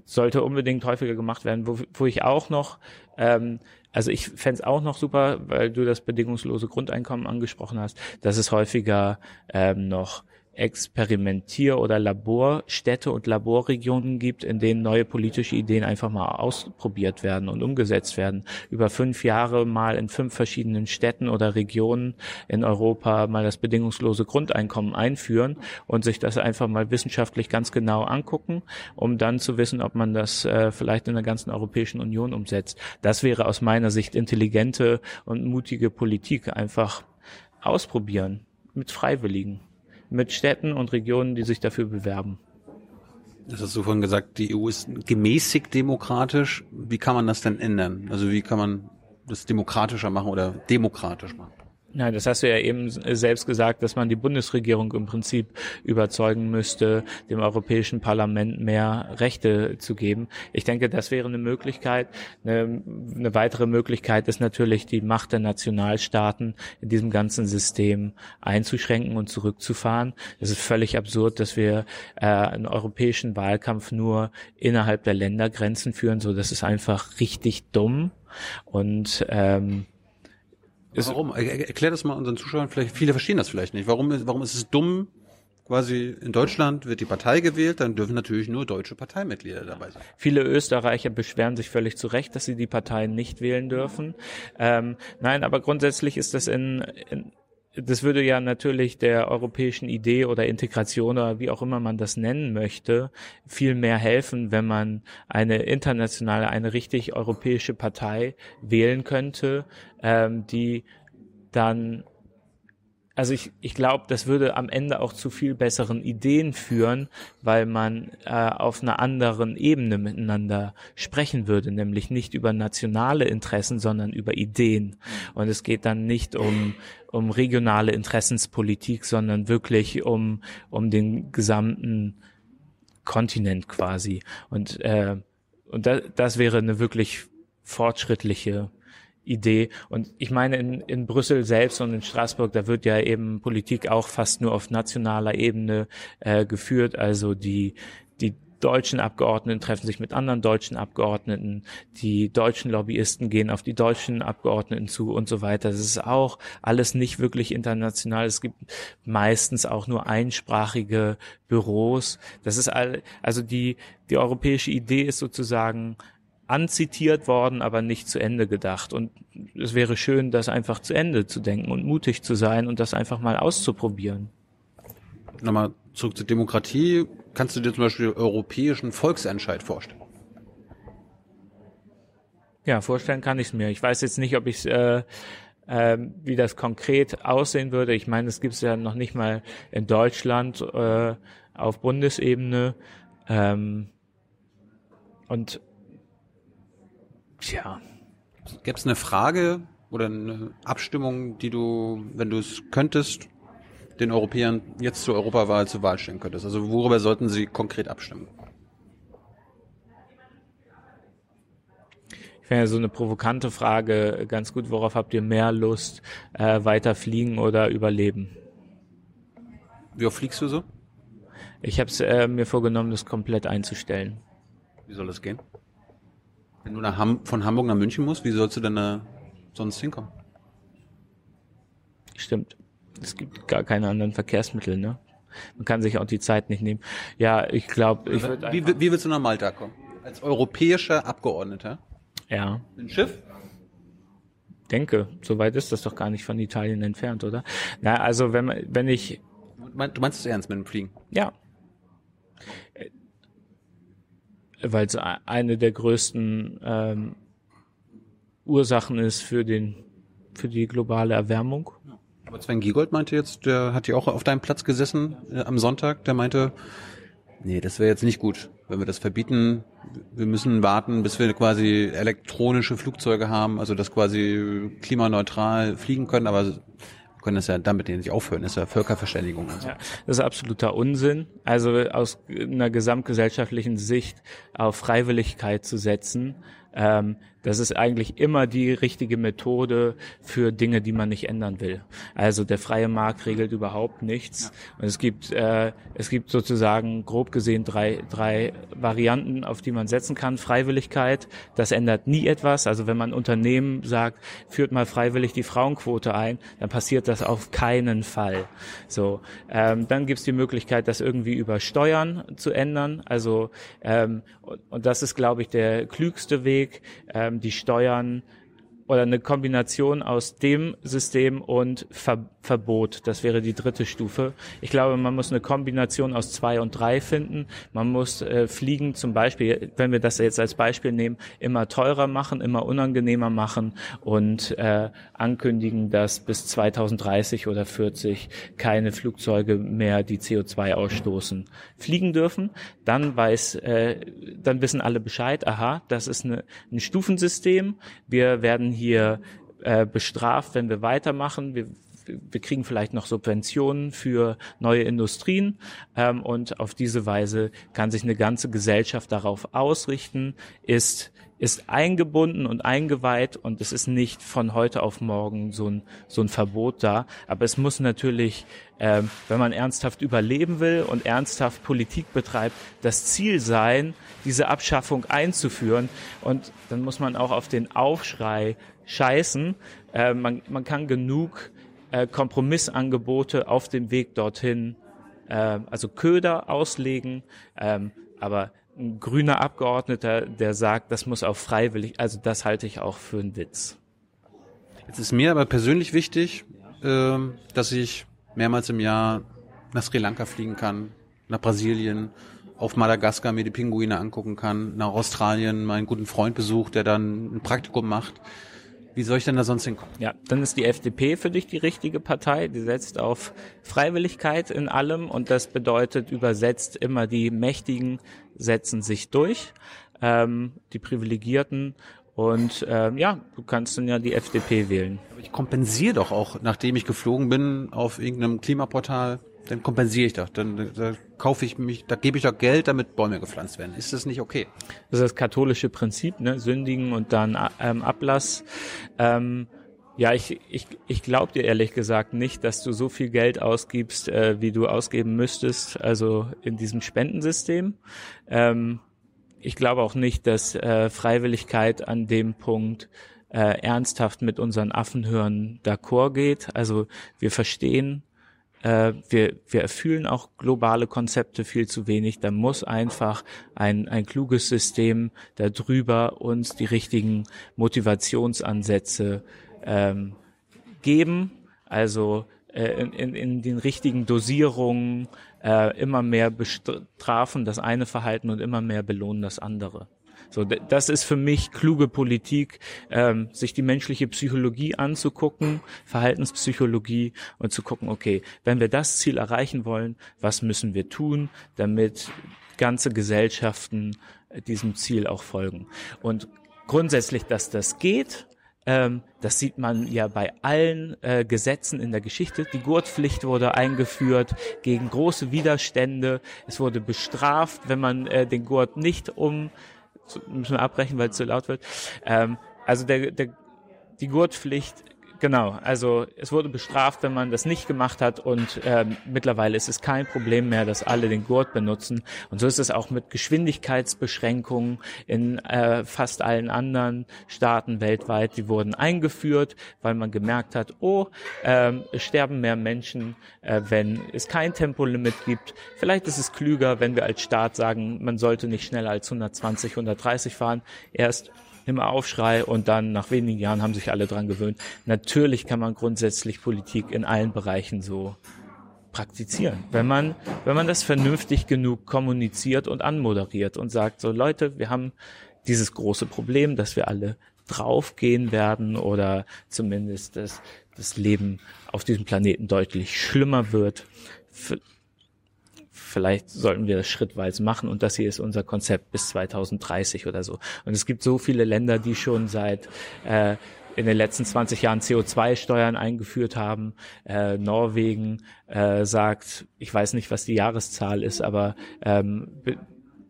sollte unbedingt häufiger gemacht werden, wo, wo ich auch noch, ähm, also ich fände es auch noch super, weil du das bedingungslose Grundeinkommen angesprochen hast, dass es häufiger ähm, noch Experimentier- oder Laborstädte und Laborregionen gibt, in denen neue politische Ideen einfach mal ausprobiert werden und umgesetzt werden. Über fünf Jahre mal in fünf verschiedenen Städten oder Regionen in Europa mal das bedingungslose Grundeinkommen einführen und sich das einfach mal wissenschaftlich ganz genau angucken, um dann zu wissen, ob man das äh, vielleicht in der ganzen Europäischen Union umsetzt. Das wäre aus meiner Sicht intelligente und mutige Politik. Einfach ausprobieren mit Freiwilligen, mit Städten und Regionen, die sich dafür bewerben. Das hast du vorhin gesagt, die E U ist gemäßigt demokratisch. Wie kann man das denn ändern? Also wie kann man das demokratischer machen oder demokratisch machen? Nein, das hast du ja eben selbst gesagt, dass man die Bundesregierung im Prinzip überzeugen müsste, dem Europäischen Parlament mehr Rechte zu geben. Ich denke, das wäre eine Möglichkeit. Eine, eine weitere Möglichkeit ist natürlich, die Macht der Nationalstaaten in diesem ganzen System einzuschränken und zurückzufahren. Es ist völlig absurd, dass wir äh, einen europäischen Wahlkampf nur innerhalb der Ländergrenzen führen. So, das ist einfach richtig dumm und ähm, warum? Erklär das mal unseren Zuschauern. Vielleicht, viele verstehen das vielleicht nicht. Warum, warum ist es dumm? Quasi in Deutschland wird die Partei gewählt, dann dürfen natürlich nur deutsche Parteimitglieder dabei sein. Viele Österreicher beschweren sich völlig zu Recht, dass sie die Parteien nicht wählen dürfen. Ähm, nein, aber grundsätzlich ist das in, in das würde ja natürlich der europäischen Idee oder Integration oder wie auch immer man das nennen möchte, viel mehr helfen, wenn man eine internationale, eine richtig europäische Partei wählen könnte, ähm, die dann also ich, ich glaube, das würde am Ende auch zu viel besseren Ideen führen, weil man äh, auf einer anderen Ebene miteinander sprechen würde, nämlich nicht über nationale Interessen, sondern über Ideen. Und es geht dann nicht um um regionale Interessenspolitik, sondern wirklich um um den gesamten Kontinent quasi. Und äh, und das, das wäre eine wirklich fortschrittliche Idee. Und ich meine, in, in Brüssel selbst und in Straßburg, da wird ja eben Politik auch fast nur auf nationaler Ebene äh, geführt. Also die die deutschen Abgeordneten treffen sich mit anderen deutschen Abgeordneten, die deutschen Lobbyisten gehen auf die deutschen Abgeordneten zu und so weiter. Das ist auch alles nicht wirklich international. Es gibt meistens auch nur einsprachige Büros. Das ist all, also die die europäische Idee ist sozusagen anzitiert worden, aber nicht zu Ende gedacht. Und es wäre schön, das einfach zu Ende zu denken und mutig zu sein und das einfach mal auszuprobieren. Nochmal zurück zur Demokratie. Kannst du dir zum Beispiel europäischen Volksentscheid vorstellen? Ja, vorstellen kann ich es mir. Ich weiß jetzt nicht, ob ich äh, äh, wie das konkret aussehen würde. Ich meine, es gibt es ja noch nicht mal in Deutschland äh, auf Bundesebene. Ähm, und Tja, gäbe es eine Frage oder eine Abstimmung, die du, wenn du es könntest, den Europäern jetzt zur Europawahl zur Wahl stellen könntest? Also worüber sollten sie konkret abstimmen? Ich finde ja so eine provokante Frage ganz gut. Worauf habt ihr mehr Lust, äh, weiter fliegen oder überleben? Wie oft fliegst du so? Ich habe es äh, mir vorgenommen, das komplett einzustellen. Wie soll das gehen? Wenn du nach Ham- von Hamburg nach München musst, wie sollst du denn da sonst hinkommen? Stimmt. Es gibt gar keine anderen Verkehrsmittel, ne? Man kann sich auch die Zeit nicht nehmen. Ja, ich glaube... Ich also, wie, wie willst du nach Malta kommen? Als europäischer Abgeordneter? Ja. Mit dem Schiff? Denke, so weit ist das doch gar nicht von Italien entfernt, oder? Na, also wenn man, wenn ich... Du meinst es ernst mit dem Fliegen? Ja. Weil es eine der größten ähm, Ursachen ist für den für die globale Erwärmung. Aber Sven Giegold meinte jetzt, der hat ja auch auf deinem Platz gesessen äh, am Sonntag, der meinte, nee, das wäre jetzt nicht gut, wenn wir das verbieten. Wir müssen warten, bis wir quasi elektronische Flugzeuge haben, also das quasi klimaneutral fliegen können, aber können das ja damit nicht aufhören, das ist ja Völkerverständigung. Und so. Ja, das ist absoluter Unsinn. Also aus einer gesamtgesellschaftlichen Sicht auf Freiwilligkeit zu setzen, ähm, das ist eigentlich immer die richtige Methode für Dinge, die man nicht ändern will. Also der freie Markt regelt überhaupt nichts. Ja. Und es gibt äh, es gibt sozusagen grob gesehen drei drei Varianten, auf die man setzen kann. Freiwilligkeit, das ändert nie etwas. Also wenn man Unternehmen sagt, führt mal freiwillig die Frauenquote ein, dann passiert das auf keinen Fall. So, ähm, dann gibt's die Möglichkeit, das irgendwie über Steuern zu ändern. Also ähm, und, und das ist, glaube ich, der klügste Weg. Ähm, die Steuern oder eine Kombination aus dem System und Ver- Verbot. Das wäre die dritte Stufe. Ich glaube, man muss eine Kombination aus zwei und drei finden. Man muss äh, Fliegen zum Beispiel, wenn wir das jetzt als Beispiel nehmen, immer teurer machen, immer unangenehmer machen und äh, ankündigen, dass bis zwanzig dreißig oder vierzig keine Flugzeuge mehr, die C O zwei ausstoßen, fliegen dürfen. Dann weiß, äh, dann wissen alle Bescheid. Aha, das ist eine, ein Stufensystem. Wir werden hier äh, bestraft, wenn wir weitermachen. Wir, wir kriegen vielleicht noch Subventionen für neue Industrien ähm, und auf diese Weise kann sich eine ganze Gesellschaft darauf ausrichten, ist ist eingebunden und eingeweiht und es ist nicht von heute auf morgen so ein so ein Verbot da. Aber es muss natürlich, ähm, wenn man ernsthaft überleben will und ernsthaft Politik betreibt, das Ziel sein, diese Abschaffung einzuführen. Und dann muss man auch auf den Aufschrei scheißen. Äh, man, man kann genug äh, Kompromissangebote auf dem Weg dorthin, äh, also Köder auslegen, äh, aber ein grüner Abgeordneter, der sagt, das muss auch freiwillig, also das halte ich auch für einen Witz. Jetzt ist mir aber persönlich wichtig, äh, dass ich mehrmals im Jahr nach Sri Lanka fliegen kann, nach Brasilien, auf Madagaskar mir die Pinguine angucken kann, nach Australien meinen guten Freund besucht, der dann ein Praktikum macht. Wie soll ich denn da sonst hinkommen? Ja, dann ist die F D P für dich die richtige Partei. Die setzt auf Freiwilligkeit in allem und das bedeutet übersetzt immer, die Mächtigen setzen sich durch, ähm, die Privilegierten. Und ähm, ja, du kannst dann ja die F D P wählen. Aber ich kompensiere doch auch, nachdem ich geflogen bin, auf irgendeinem Klimaportal, dann kompensiere ich doch. Dann da kaufe ich mich, da gebe ich doch Geld, damit Bäume gepflanzt werden. Ist das nicht okay? Das ist das katholische Prinzip, ne? Sündigen und dann ähm, Ablass. Ähm, ja, ich ich ich glaube dir ehrlich gesagt nicht, dass du so viel Geld ausgibst, äh, wie du ausgeben müsstest. Also in diesem Spendensystem. Ähm, Ich glaube auch nicht, dass äh, Freiwilligkeit an dem Punkt äh, ernsthaft mit unseren Affenhirnen d'accord geht. Also wir verstehen, äh, wir wir erfüllen auch globale Konzepte viel zu wenig. Da muss einfach ein ein kluges System darüber uns die richtigen Motivationsansätze ähm, geben. Also In, in, in den richtigen Dosierungen äh, immer mehr bestrafen das eine Verhalten und immer mehr belohnen das andere. So, das ist für mich kluge Politik, ähm, sich die menschliche Psychologie anzugucken, Verhaltenspsychologie und zu gucken, okay, wenn wir das Ziel erreichen wollen, was müssen wir tun, damit ganze Gesellschaften diesem Ziel auch folgen. Und grundsätzlich, dass das geht, Ähm, das sieht man ja bei allen äh, Gesetzen in der Geschichte. Die Gurtpflicht wurde eingeführt gegen große Widerstände. Es wurde bestraft, wenn man äh, den Gurt nicht um... Müssen wir abbrechen, weil es zu laut wird. Ähm, also der, der, die Gurtpflicht, genau. Also es wurde bestraft, wenn man das nicht gemacht hat. Und ähm, mittlerweile ist es kein Problem mehr, dass alle den Gurt benutzen. Und so ist es auch mit Geschwindigkeitsbeschränkungen in äh, fast allen anderen Staaten weltweit. Die wurden eingeführt, weil man gemerkt hat, oh, ähm, es sterben mehr Menschen, äh, wenn es kein Tempolimit gibt. Vielleicht ist es klüger, wenn wir als Staat sagen, man sollte nicht schneller als hundertzwanzig, hundertdreißig fahren. Erst im Aufschrei und dann nach wenigen Jahren haben sich alle dran gewöhnt. Natürlich kann man grundsätzlich Politik in allen Bereichen so praktizieren, wenn man wenn man das vernünftig genug kommuniziert und anmoderiert und sagt, so Leute, wir haben dieses große Problem, dass wir alle draufgehen werden oder zumindest das, das Leben auf diesem Planeten deutlich schlimmer wird. Vielleicht sollten wir das schrittweise machen und das hier ist unser Konzept bis zweitausenddreißig oder so. Und es gibt so viele Länder, die schon seit äh, in den letzten zwanzig Jahren C O zwei Steuern eingeführt haben. Äh, Norwegen äh, sagt, ich weiß nicht, was die Jahreszahl ist, aber ähm,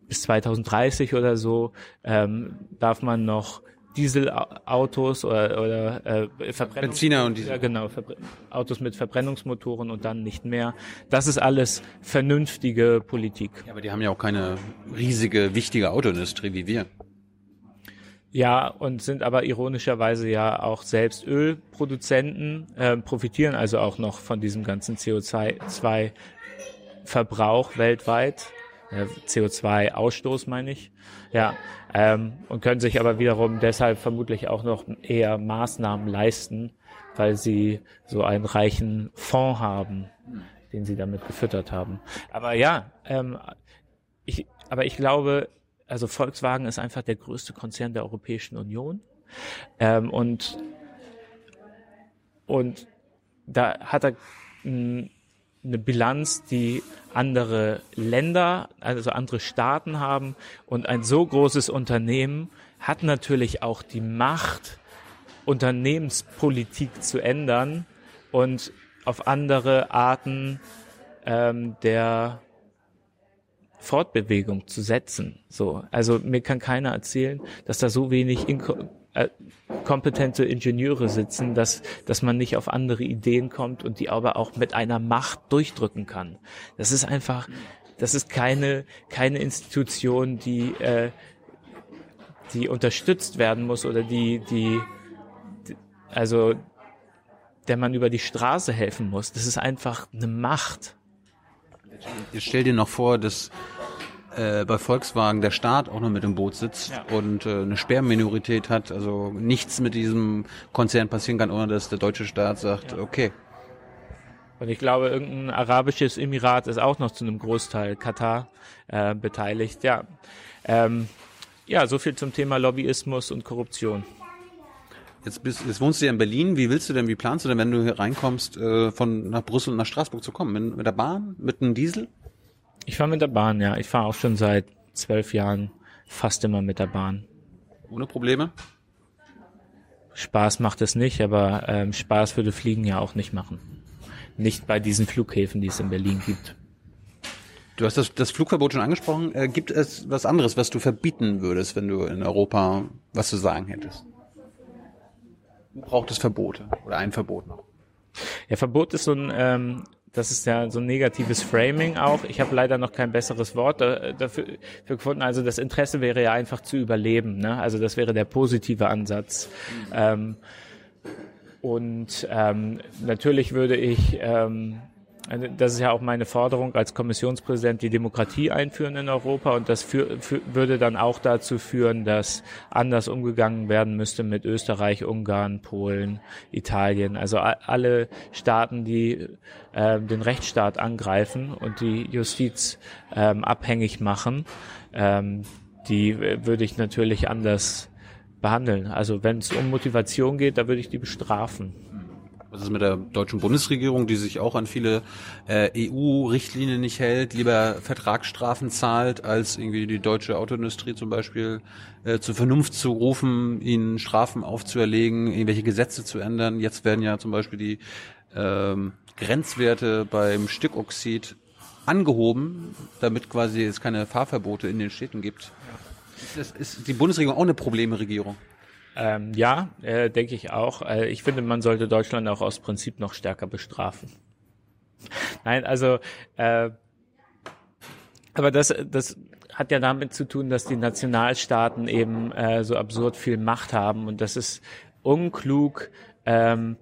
bis zweitausenddreißig oder so ähm, darf man noch Dieselautos oder, oder äh, Verbrennungs- Benziner und Diesel. Ja, genau, Verbr- Autos mit Verbrennungsmotoren und dann nicht mehr. Das ist alles vernünftige Politik. Ja, aber die haben ja auch keine riesige, wichtige Autoindustrie wie wir. Ja, und sind aber ironischerweise ja auch selbst Ölproduzenten, äh, profitieren also auch noch von diesem ganzen C O zwei Verbrauch weltweit. C O zwei Ausstoß meine ich, ja, ähm, und können sich aber wiederum deshalb vermutlich auch noch eher Maßnahmen leisten, weil sie so einen reichen Fonds haben, den sie damit gefüttert haben. Aber ja, ähm, ich, aber ich glaube, also Volkswagen ist einfach der größte Konzern der Europäischen Union, ähm, und und da hat er m- eine Bilanz, die andere Länder, also andere Staaten haben. Und ein so großes Unternehmen hat natürlich auch die Macht, Unternehmenspolitik zu ändern und auf andere Arten ähm, der Fortbewegung zu setzen. So, also mir kann keiner erzählen, dass da so wenig Inko- äh, kompetente Ingenieure sitzen, dass dass man nicht auf andere Ideen kommt und die aber auch mit einer Macht durchdrücken kann. Das ist einfach, das ist keine keine Institution, die äh, die unterstützt werden muss oder die die, die also der man über die Straße helfen muss. Das ist einfach eine Macht. Jetzt stell dir noch vor, dass äh, bei Volkswagen der Staat auch noch mit im Boot sitzt, ja, und äh, eine Sperrminorität hat, also nichts mit diesem Konzern passieren kann, ohne dass der deutsche Staat sagt, ja, okay. Und ich glaube, irgendein arabisches Emirat ist auch noch zu einem Großteil Katar äh, beteiligt. Ja, ähm, ja, so viel zum Thema Lobbyismus und Korruption. Jetzt, bist, jetzt wohnst du ja in Berlin. Wie willst du denn, wie planst du denn, wenn du hier reinkommst, äh, von nach Brüssel und nach Straßburg zu kommen? Mit, mit der Bahn? Mit einem Diesel? Ich fahre mit der Bahn, ja. Ich fahre auch schon seit zwölf Jahren fast immer mit der Bahn. Ohne Probleme? Spaß macht es nicht, aber ähm, Spaß würde Fliegen ja auch nicht machen. Nicht bei diesen Flughäfen, die es in Berlin gibt. Du hast das, das Flugverbot schon angesprochen. Äh, gibt es was anderes, was du verbieten würdest, wenn du in Europa was zu sagen hättest? Braucht es Verbote oder ein Verbot noch? Ja, Verbot ist so ein, ähm, das ist ja so ein negatives Framing auch. Ich habe leider noch kein besseres Wort da, dafür für gefunden. Also das Interesse wäre ja einfach zu überleben, ne? Also das wäre der positive Ansatz. Mhm. Ähm, und ähm, natürlich würde ich, ähm, das ist ja auch meine Forderung als Kommissionspräsident, die Demokratie einführen in Europa, und das für, für, würde dann auch dazu führen, dass anders umgegangen werden müsste mit Österreich, Ungarn, Polen, Italien, also a- alle Staaten, die äh, den Rechtsstaat angreifen und die Justiz ähm, abhängig machen, ähm, die w- würde ich natürlich anders behandeln. Also wenn es um Motivation geht, da würde ich die bestrafen. Was ist mit der deutschen Bundesregierung, die sich auch an viele äh, E U-Richtlinien nicht hält, lieber Vertragsstrafen zahlt, als irgendwie die deutsche Autoindustrie zum Beispiel äh, zur Vernunft zu rufen, ihnen Strafen aufzuerlegen, irgendwelche Gesetze zu ändern? Jetzt werden ja zum Beispiel die ähm, Grenzwerte beim Stickoxid angehoben, damit quasi es keine Fahrverbote in den Städten gibt. Ist, ist die Bundesregierung auch eine Problemregierung? Ähm, ja, äh, denke ich auch. Äh, ich finde, man sollte Deutschland auch aus Prinzip noch stärker bestrafen. Nein, also, äh, aber das, das hat ja damit zu tun, dass die Nationalstaaten eben äh, so absurd viel Macht haben, und das ist unklug, ähm,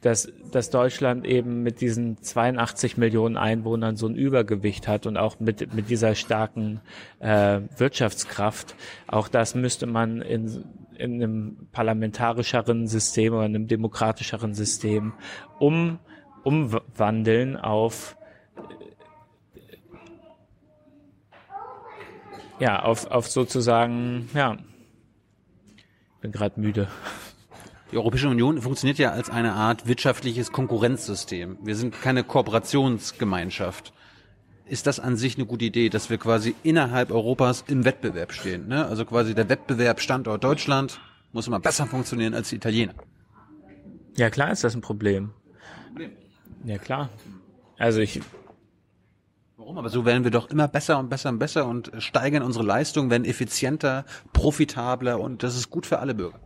dass, dass Deutschland eben mit diesen zweiundachtzig Millionen Einwohnern so ein Übergewicht hat und auch mit, mit dieser starken äh, Wirtschaftskraft. Auch das müsste man in, in einem parlamentarischeren System oder einem demokratischeren System um, umwandeln auf, ja, auf, auf sozusagen, ja, ich bin gerade müde. Die Europäische Union funktioniert ja als eine Art wirtschaftliches Konkurrenzsystem. Wir sind keine Kooperationsgemeinschaft. Ist das an sich eine gute Idee, dass wir quasi innerhalb Europas im Wettbewerb stehen, ne? Also quasi der Wettbewerb Standort Deutschland muss immer besser funktionieren als die Italiener. Ja, klar ist das ein Problem. Ja, klar. Also ich... Warum? Aber so werden wir doch immer besser und besser und besser und steigern unsere Leistung, werden effizienter, profitabler, und das ist gut für alle Bürger.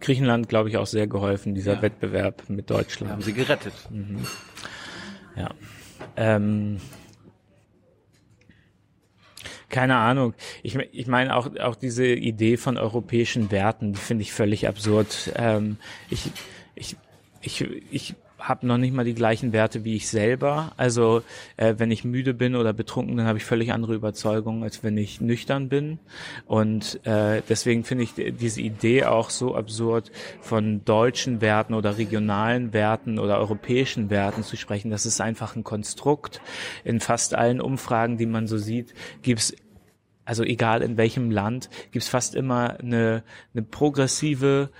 Griechenland, glaube ich, auch sehr geholfen, dieser ja. Wettbewerb mit Deutschland. Haben sie gerettet. Mhm. Ja. Ähm, keine Ahnung. Ich, ich meine auch auch diese Idee von europäischen Werten, die finde ich völlig absurd. Ähm, ich ich ich ich habe noch nicht mal die gleichen Werte wie ich selber. Also äh, wenn ich müde bin oder betrunken, dann habe ich völlig andere Überzeugungen, als wenn ich nüchtern bin. Und äh, deswegen finde ich d- diese Idee auch so absurd, von deutschen Werten oder regionalen Werten oder europäischen Werten zu sprechen. Das ist einfach ein Konstrukt. In fast allen Umfragen, die man so sieht, gibt's, also egal in welchem Land, gibt's fast immer eine, eine progressive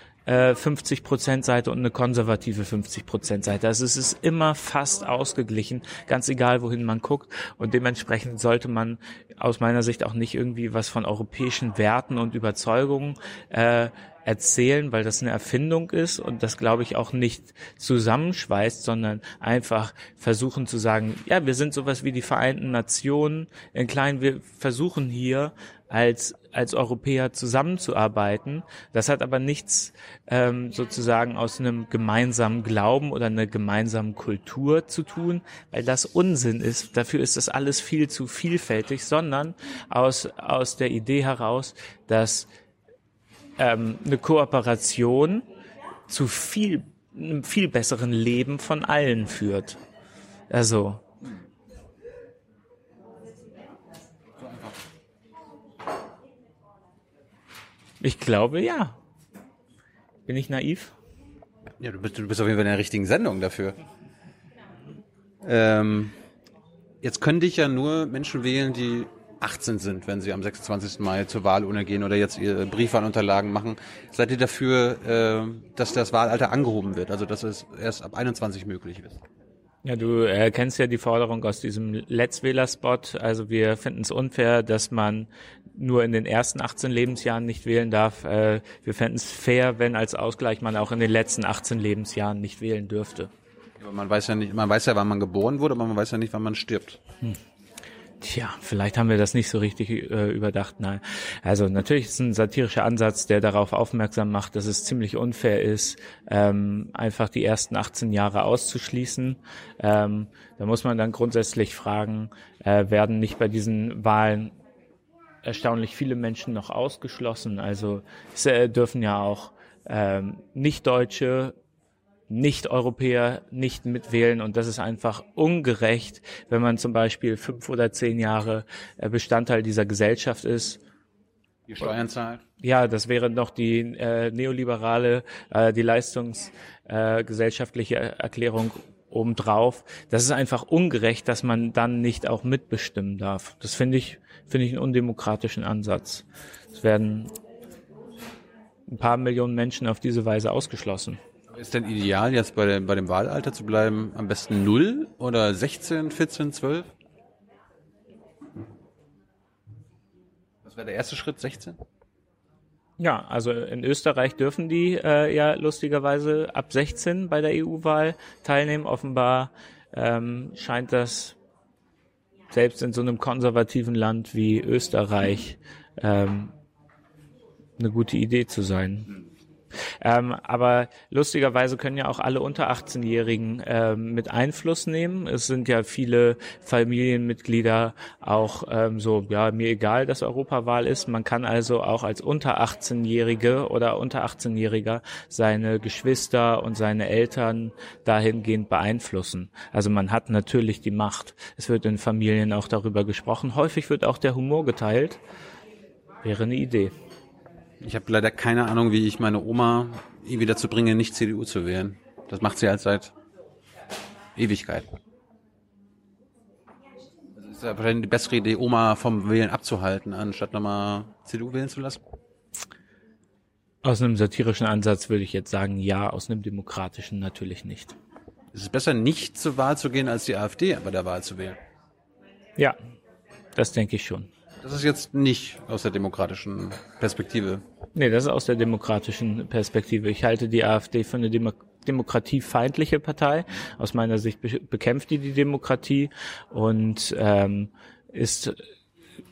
fünfzig Prozent Seite und eine konservative fünfzig Prozent Seite. Also es ist immer fast ausgeglichen, ganz egal, wohin man guckt. Und dementsprechend sollte man aus meiner Sicht auch nicht irgendwie was von europäischen Werten und Überzeugungen äh, erzählen, weil das eine Erfindung ist und das, glaube ich, auch nicht zusammenschweißt, sondern einfach versuchen zu sagen, ja, wir sind sowas wie die Vereinten Nationen in klein, wir versuchen hier als als Europäer zusammenzuarbeiten. Das hat aber nichts ähm, sozusagen aus einem gemeinsamen Glauben oder einer gemeinsamen Kultur zu tun, weil das Unsinn ist. Dafür ist das alles viel zu vielfältig, sondern aus aus der Idee heraus, dass ähm, eine Kooperation zu viel einem viel besseren Leben von allen führt. Also ich glaube, ja. Bin ich naiv? Ja, du bist, du bist auf jeden Fall in der richtigen Sendung dafür. Ähm, jetzt können dich ja nur Menschen wählen, die achtzehn sind, wenn Sie am sechsundzwanzigsten Mai zur Wahlurne gehen oder jetzt Ihre Briefwahlunterlagen machen, seid ihr dafür, äh, dass das Wahlalter angehoben wird, also dass es erst ab einundzwanzig möglich ist? Ja, du äh, kennst ja die Forderung aus diesem Let's Wähler-Spot. Also wir finden es unfair, dass man nur in den ersten achtzehn Lebensjahren nicht wählen darf. Äh, wir fänden es fair, wenn als Ausgleich man auch in den letzten achtzehn Lebensjahren nicht wählen dürfte. Aber man weiß ja nicht, man weiß ja, wann man geboren wurde, aber man weiß ja nicht, wann man stirbt. Hm. Tja, vielleicht haben wir das nicht so richtig äh, überdacht. Nein. Also natürlich ist es ein satirischer Ansatz, der darauf aufmerksam macht, dass es ziemlich unfair ist, ähm, einfach die ersten achtzehn Jahre auszuschließen. Ähm, da muss man dann grundsätzlich fragen, äh, werden nicht bei diesen Wahlen erstaunlich viele Menschen noch ausgeschlossen? Also es äh, dürfen ja auch ähm, Nicht-Deutsche, Nicht-Europäer nicht mitwählen, und das ist einfach ungerecht, wenn man zum Beispiel fünf oder zehn Jahre Bestandteil dieser Gesellschaft ist. Die Steuern zahlt? Ja, das wäre noch die äh, neoliberale, äh, die leistungsgesellschaftliche äh, Erklärung obendrauf. Das ist einfach ungerecht, dass man dann nicht auch mitbestimmen darf. Das finde ich, finde ich einen undemokratischen Ansatz. Es werden ein paar Millionen Menschen auf diese Weise ausgeschlossen. Ist denn ideal, jetzt bei dem, bei dem Wahlalter zu bleiben, am besten null oder sechzehn, vierzehn, zwölf? Was wäre der erste Schritt, sechzehn? Ja, also in Österreich dürfen die äh, ja lustigerweise ab sechzehn bei der E U-Wahl teilnehmen. Offenbar ähm, scheint das selbst in so einem konservativen Land wie Österreich ähm, eine gute Idee zu sein. Ähm, aber lustigerweise können ja auch alle unter achtzehnjährigen ähm, mit Einfluss nehmen. Es sind ja viele Familienmitglieder auch ähm, so, ja, mir egal, dass Europawahl ist. Man kann also auch als unter achtzehnjährige oder unter achtzehnjähriger seine Geschwister und seine Eltern dahingehend beeinflussen. Also man hat natürlich die Macht. Es wird in Familien auch darüber gesprochen. Häufig wird auch der Humor geteilt. Wäre eine Idee. Ich habe leider keine Ahnung, wie ich meine Oma irgendwie dazu bringe, nicht C D U zu wählen. Das macht sie halt seit Ewigkeit. Das ist ja wahrscheinlich die bessere Idee, Oma vom Wählen abzuhalten, anstatt nochmal C D U wählen zu lassen. Aus einem satirischen Ansatz würde ich jetzt sagen, ja, aus einem demokratischen natürlich nicht. Es ist besser, nicht zur Wahl zu gehen, als die AfD bei der Wahl zu wählen. Ja, das denke ich schon. Das ist jetzt nicht aus der demokratischen Perspektive. Nee, das ist aus der demokratischen Perspektive. Ich halte die AfD für eine Demo- demokratiefeindliche Partei. Aus meiner Sicht be- bekämpft die die Demokratie und ähm, ist...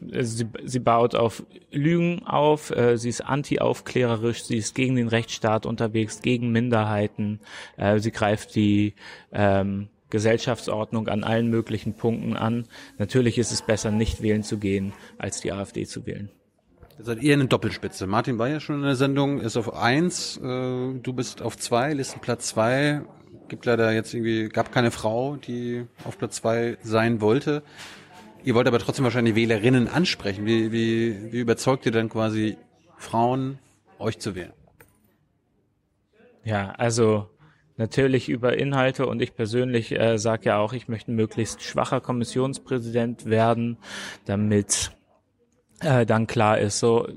Sie, sie baut auf Lügen auf, äh, sie ist anti-aufklärerisch, sie ist gegen den Rechtsstaat unterwegs, gegen Minderheiten, äh, sie greift die... Ähm, Gesellschaftsordnung an allen möglichen Punkten an. Natürlich ist es besser, nicht wählen zu gehen, als die AfD zu wählen. Ihr seid eher eine Doppelspitze. Martin war ja schon in der Sendung, ist auf eins, äh, du bist auf zwei, Listenplatz zwei. Gibt leider jetzt irgendwie, gab keine Frau, die auf Platz zwei sein wollte. Ihr wollt aber trotzdem wahrscheinlich Wählerinnen ansprechen. Wie, wie, wie überzeugt ihr dann quasi Frauen, euch zu wählen? Ja, also... Natürlich über Inhalte, und ich persönlich äh, sage ja auch, ich möchte ein möglichst schwacher Kommissionspräsident werden, damit äh, dann klar ist, so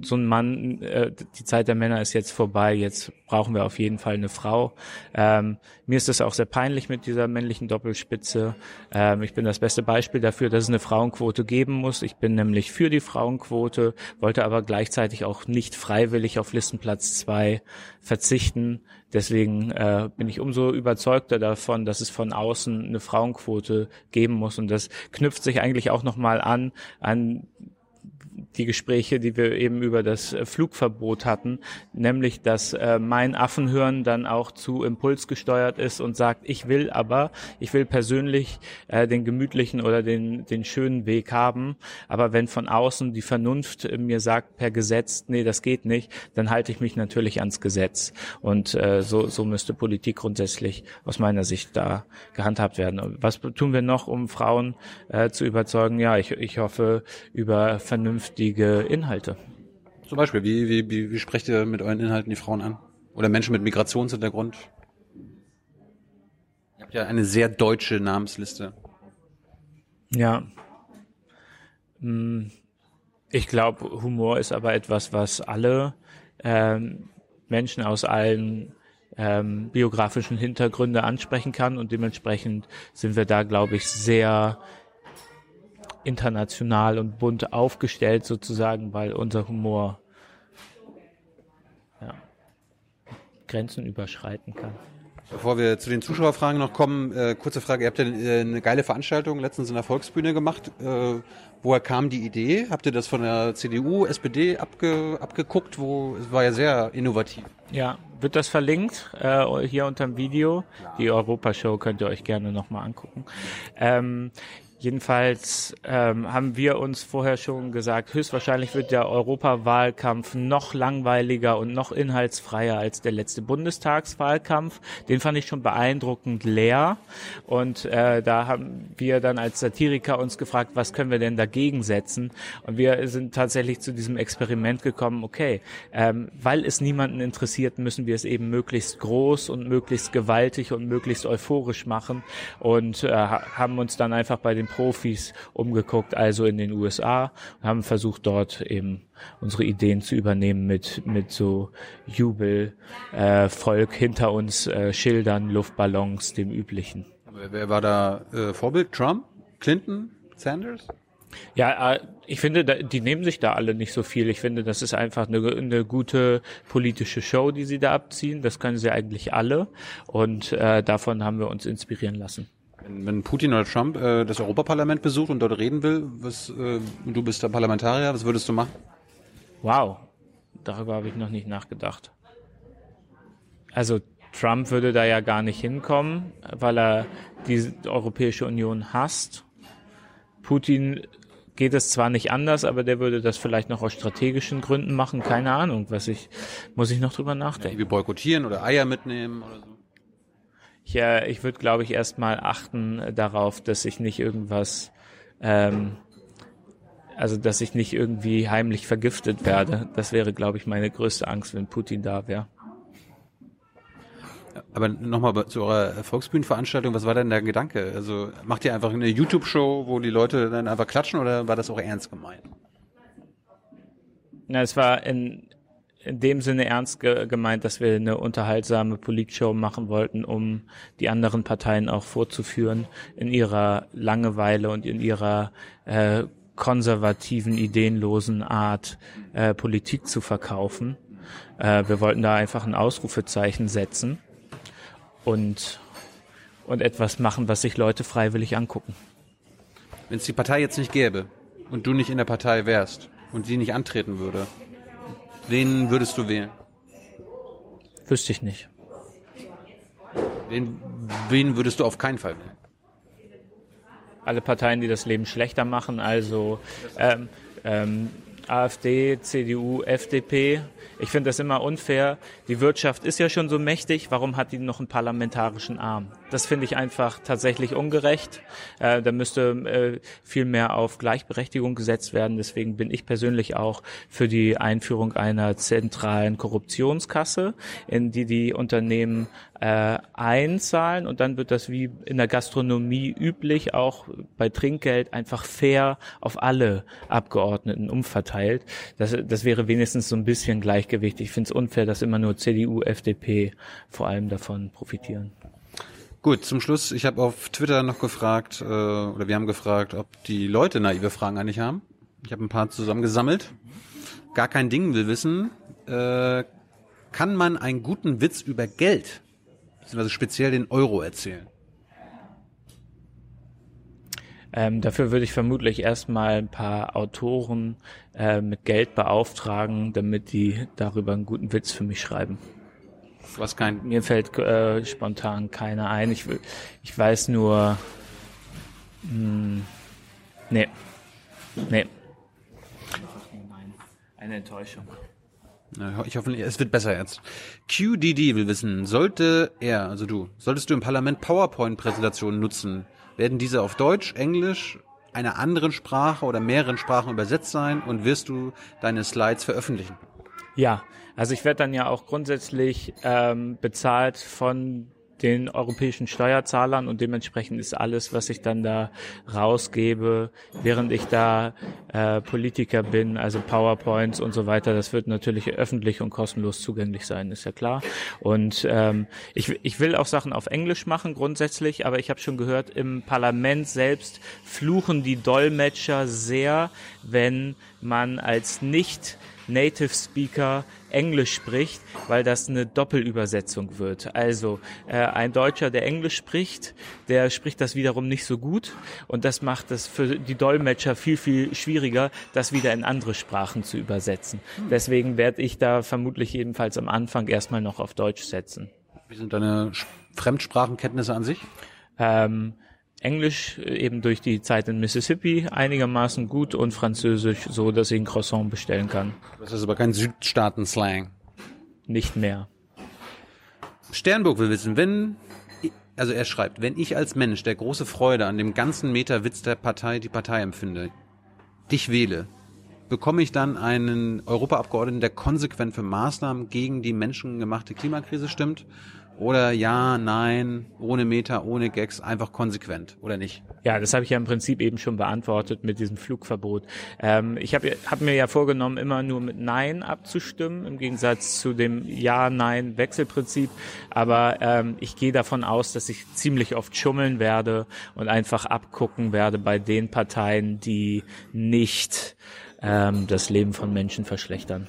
so ein Mann, äh, die Zeit der Männer ist jetzt vorbei, jetzt brauchen wir auf jeden Fall eine Frau. Ähm, mir ist das auch sehr peinlich mit dieser männlichen Doppelspitze. Ähm, ich bin das beste Beispiel dafür, dass es eine Frauenquote geben muss. Ich bin nämlich für die Frauenquote, wollte aber gleichzeitig auch nicht freiwillig auf Listenplatz zwei verzichten. Deswegen äh, bin ich umso überzeugter davon, dass es von außen eine Frauenquote geben muss. Und das knüpft sich eigentlich auch nochmal an, an die Gespräche, die wir eben über das Flugverbot hatten, nämlich, dass äh, mein Affenhirn dann auch zu impulsgesteuert ist und sagt, ich will aber, ich will persönlich äh, den gemütlichen oder den den schönen Weg haben, aber wenn von außen die Vernunft äh, mir sagt, per Gesetz, nee, das geht nicht, dann halte ich mich natürlich ans Gesetz, und äh, so so müsste Politik grundsätzlich aus meiner Sicht da gehandhabt werden. Was tun wir noch, um Frauen äh, zu überzeugen? Ja, ich ich hoffe, über Vernunft Inhalte. Zum Beispiel, wie, wie, wie, wie sprecht ihr mit euren Inhalten die Frauen an? Oder Menschen mit Migrationshintergrund? Ihr habt ja eine sehr deutsche Namensliste. Ja. Ich glaube, Humor ist aber etwas, was alle ähm, Menschen aus allen ähm, biografischen Hintergründen ansprechen kann. Und dementsprechend sind wir da, glaube ich, sehr international und bunt aufgestellt sozusagen, weil unser Humor ja, Grenzen überschreiten kann. Bevor wir zu den Zuschauerfragen noch kommen, äh, kurze Frage, ihr habt ja äh, eine geile Veranstaltung letztens in der Volksbühne gemacht. Äh, woher kam die Idee? Habt ihr das von der C D U, S P D abge, abgeguckt? Wo, es war ja sehr innovativ. Ja, wird das verlinkt äh, hier unterm Video. Ja. Die Europashow könnt ihr euch gerne nochmal angucken. Ähm, Jedenfalls ähm, haben wir uns vorher schon gesagt, höchstwahrscheinlich wird der Europawahlkampf noch langweiliger und noch inhaltsfreier als der letzte Bundestagswahlkampf. Den fand ich schon beeindruckend leer. Und äh, da haben wir dann als Satiriker uns gefragt, was können wir denn dagegen setzen? Und wir sind tatsächlich zu diesem Experiment gekommen, okay, ähm, weil es niemanden interessiert, müssen wir es eben möglichst groß und möglichst gewaltig und möglichst euphorisch machen. Und äh, haben uns dann einfach bei den Profis umgeguckt, also in den U S A, und haben versucht, dort eben unsere Ideen zu übernehmen mit mit so Jubel, äh, Volk hinter uns, äh, Schildern, Luftballons, dem Üblichen. Wer war da äh, Vorbild? Trump? Clinton? Sanders? Ja, ich finde, die nehmen sich da alle nicht so viel. Ich finde, das ist einfach eine, eine gute politische Show, die sie da abziehen. Das können sie eigentlich alle, und äh, davon haben wir uns inspirieren lassen. Wenn Putin oder Trump äh, das Europaparlament besucht und dort reden will, was, äh, du bist der Parlamentarier, was würdest du machen? Wow, darüber habe ich noch nicht nachgedacht. Also Trump würde da ja gar nicht hinkommen, weil er die Europäische Union hasst. Putin geht es zwar nicht anders, aber der würde das vielleicht noch aus strategischen Gründen machen. Keine Ahnung, was ich muss ich noch drüber nachdenken. Ja, wie boykottieren oder Eier mitnehmen oder so. Ja, ich würde, glaube ich, erstmal achten darauf, dass ich nicht irgendwas, ähm, also dass ich nicht irgendwie heimlich vergiftet werde. Das wäre, glaube ich, meine größte Angst, wenn Putin da wäre. Aber nochmal zu eurer Volksbühnenveranstaltung, was war denn der Gedanke? Also macht ihr einfach eine YouTube-Show, wo die Leute dann einfach klatschen, oder war das auch ernst gemeint? Na, es war in... in dem Sinne ernst ge- gemeint, dass wir eine unterhaltsame Politshow machen wollten, um die anderen Parteien auch vorzuführen in ihrer Langeweile und in ihrer äh, konservativen, ideenlosen Art, äh, Politik zu verkaufen. Äh, wir wollten da einfach ein Ausrufezeichen setzen und, und etwas machen, was sich Leute freiwillig angucken. Wenn es die Partei jetzt nicht gäbe und du nicht in der Partei wärst und sie nicht antreten würde, wen würdest du wählen? Wüsste ich nicht. Wen, wen würdest du auf keinen Fall wählen? Alle Parteien, die das Leben schlechter machen, also ähm, ähm, AfD, C D U, F D P. Ich finde das immer unfair. Die Wirtschaft ist ja schon so mächtig, warum hat die noch einen parlamentarischen Arm? Das finde ich einfach tatsächlich ungerecht. Äh, da müsste äh, viel mehr auf Gleichberechtigung gesetzt werden. Deswegen bin ich persönlich auch für die Einführung einer zentralen Korruptionskasse, in die die Unternehmen äh, einzahlen. Und dann wird das wie in der Gastronomie üblich, auch bei Trinkgeld, einfach fair auf alle Abgeordneten umverteilt. Das, das wäre wenigstens so ein bisschen Gleichgewicht. Ich finde es unfair, dass immer nur C D U, F D P vor allem davon profitieren. Gut, zum Schluss, ich habe auf Twitter noch gefragt, äh, oder wir haben gefragt, ob die Leute naive Fragen eigentlich haben. Ich habe ein paar zusammengesammelt. Gar kein Ding will wissen. Äh, kann man einen guten Witz über Geld, beziehungsweise speziell den Euro, erzählen? Ähm, dafür würde ich vermutlich erstmal ein paar Autoren äh, mit Geld beauftragen, damit die darüber einen guten Witz für mich schreiben. Was kein Mir fällt äh, spontan keiner ein. Ich, ich weiß nur... Mh, nee. Nee. Eine Enttäuschung. Ich hoffe, es wird besser jetzt. Q D D will wissen, sollte er, also du, solltest du im Parlament PowerPoint-Präsentationen nutzen, werden diese auf Deutsch, Englisch, einer anderen Sprache oder mehreren Sprachen übersetzt sein, und wirst du deine Slides veröffentlichen? Ja, also ich werde dann ja auch grundsätzlich ähm, bezahlt von den europäischen Steuerzahlern, und dementsprechend ist alles, was ich dann da rausgebe, während ich da äh, Politiker bin, also PowerPoints und so weiter, das wird natürlich öffentlich und kostenlos zugänglich sein, ist ja klar. Und ähm, ich, ich will auch Sachen auf Englisch machen grundsätzlich, aber ich habe schon gehört, im Parlament selbst fluchen die Dolmetscher sehr, wenn man als nicht Native Speaker Englisch spricht, weil das eine Doppelübersetzung wird. Also äh, ein Deutscher, der Englisch spricht, der spricht das wiederum nicht so gut, und das macht es für die Dolmetscher viel, viel schwieriger, das wieder in andere Sprachen zu übersetzen. Deswegen werde ich da vermutlich jedenfalls am Anfang erstmal noch auf Deutsch setzen. Wie sind deine Fremdsprachenkenntnisse an sich? Ähm, Englisch eben durch die Zeit in Mississippi einigermaßen gut, und Französisch so, dass ich ein Croissant bestellen kann. Das ist aber kein Südstaaten-Slang. Nicht mehr. Sternburg will wissen, wenn, also er schreibt, wenn ich als Mensch, der große Freude an dem ganzen Meterwitz der Partei, die Partei empfinde, dich wähle, bekomme ich dann einen Europaabgeordneten, der konsequent für Maßnahmen gegen die menschengemachte Klimakrise stimmt? Oder ja, nein, ohne Meta, ohne Gags, einfach konsequent, oder nicht? Ja, das habe ich ja im Prinzip eben schon beantwortet mit diesem Flugverbot. Ähm, ich habe hab mir ja vorgenommen, immer nur mit Nein abzustimmen, im Gegensatz zu dem Ja-Nein-Wechselprinzip. Aber ähm, ich gehe davon aus, dass ich ziemlich oft schummeln werde und einfach abgucken werde bei den Parteien, die nicht ähm, das Leben von Menschen verschlechtern.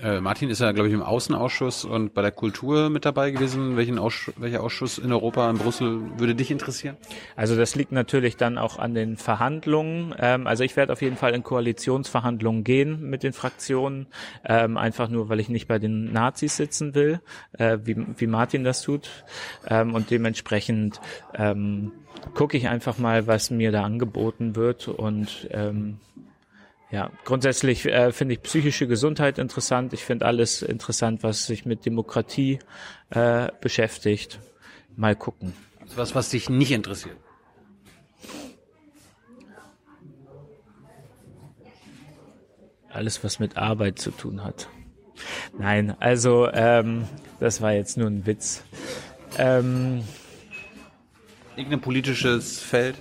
Äh, Martin ist ja, glaube ich, im Außenausschuss und bei der Kultur mit dabei gewesen. Welchen Ausschuss, welcher Ausschuss in Europa, in Brüssel würde dich interessieren? Also das liegt natürlich dann auch an den Verhandlungen. Ähm, also ich werde auf jeden Fall in Koalitionsverhandlungen gehen mit den Fraktionen, ähm, einfach nur, weil ich nicht bei den Nazis sitzen will, äh, wie, wie Martin das tut. Ähm, und dementsprechend ähm, gucke ich einfach mal, was mir da angeboten wird, und ähm, ja, grundsätzlich äh, finde ich psychische Gesundheit interessant. Ich finde alles interessant, was sich mit Demokratie äh, beschäftigt. Mal gucken. Was, was dich nicht interessiert? Alles, was mit Arbeit zu tun hat. Nein, also ähm, das war jetzt nur ein Witz. Ähm, Irgendein politisches Feld?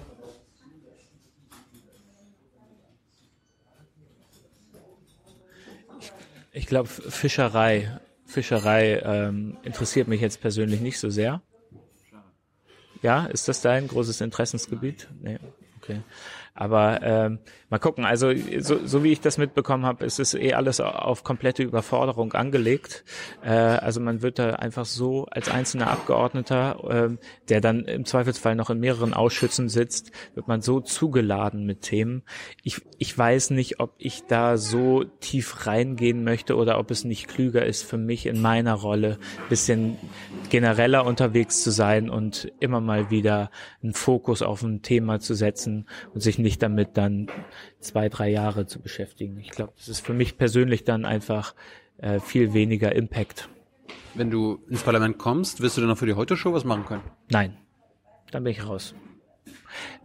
Ich glaube, Fischerei, Fischerei ähm, interessiert mich jetzt persönlich nicht so sehr. Ja, ist das dein großes Interessensgebiet? Nee, okay. Aber ähm, mal gucken, also so, so wie ich das mitbekommen habe, ist es eh alles auf komplette Überforderung angelegt. Äh, also man wird da einfach so als einzelner Abgeordneter, äh, der dann im Zweifelsfall noch in mehreren Ausschüssen sitzt, wird man so zugeladen mit Themen. Ich, ich weiß nicht, ob ich da so tief reingehen möchte oder ob es nicht klüger ist für mich in meiner Rolle, ein bisschen genereller unterwegs zu sein und immer mal wieder einen Fokus auf ein Thema zu setzen und sich nicht nicht damit dann zwei, drei Jahre zu beschäftigen. Ich glaube, das ist für mich persönlich dann einfach äh, viel weniger Impact. Wenn du ins Parlament kommst, wirst du dann noch für die Heute-Show was machen können? Nein, dann bin ich raus.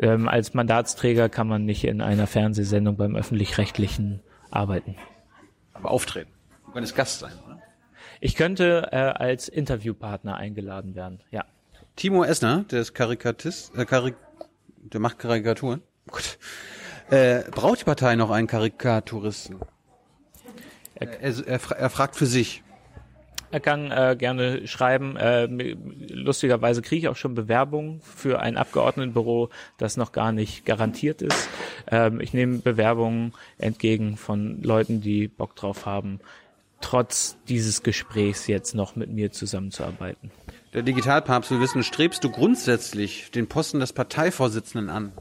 Ähm, als Mandatsträger kann man nicht in einer Fernsehsendung beim Öffentlich-Rechtlichen arbeiten. Aber auftreten. Du könntest Gast sein, oder? Ich könnte äh, als Interviewpartner eingeladen werden, ja. Timo Essner, der ist Karikatist, äh, Karik der macht Karikaturen. Gut. Äh, braucht die Partei noch einen Karikaturisten? Er, er, er, er fragt für sich. Er kann äh, gerne schreiben. Äh, lustigerweise kriege ich auch schon Bewerbungen für ein Abgeordnetenbüro, das noch gar nicht garantiert ist. Ähm, ich nehme Bewerbungen entgegen von Leuten, die Bock drauf haben, trotz dieses Gesprächs jetzt noch mit mir zusammenzuarbeiten. Der Digitalpapst will wissen, strebst du grundsätzlich den Posten des Parteivorsitzenden an?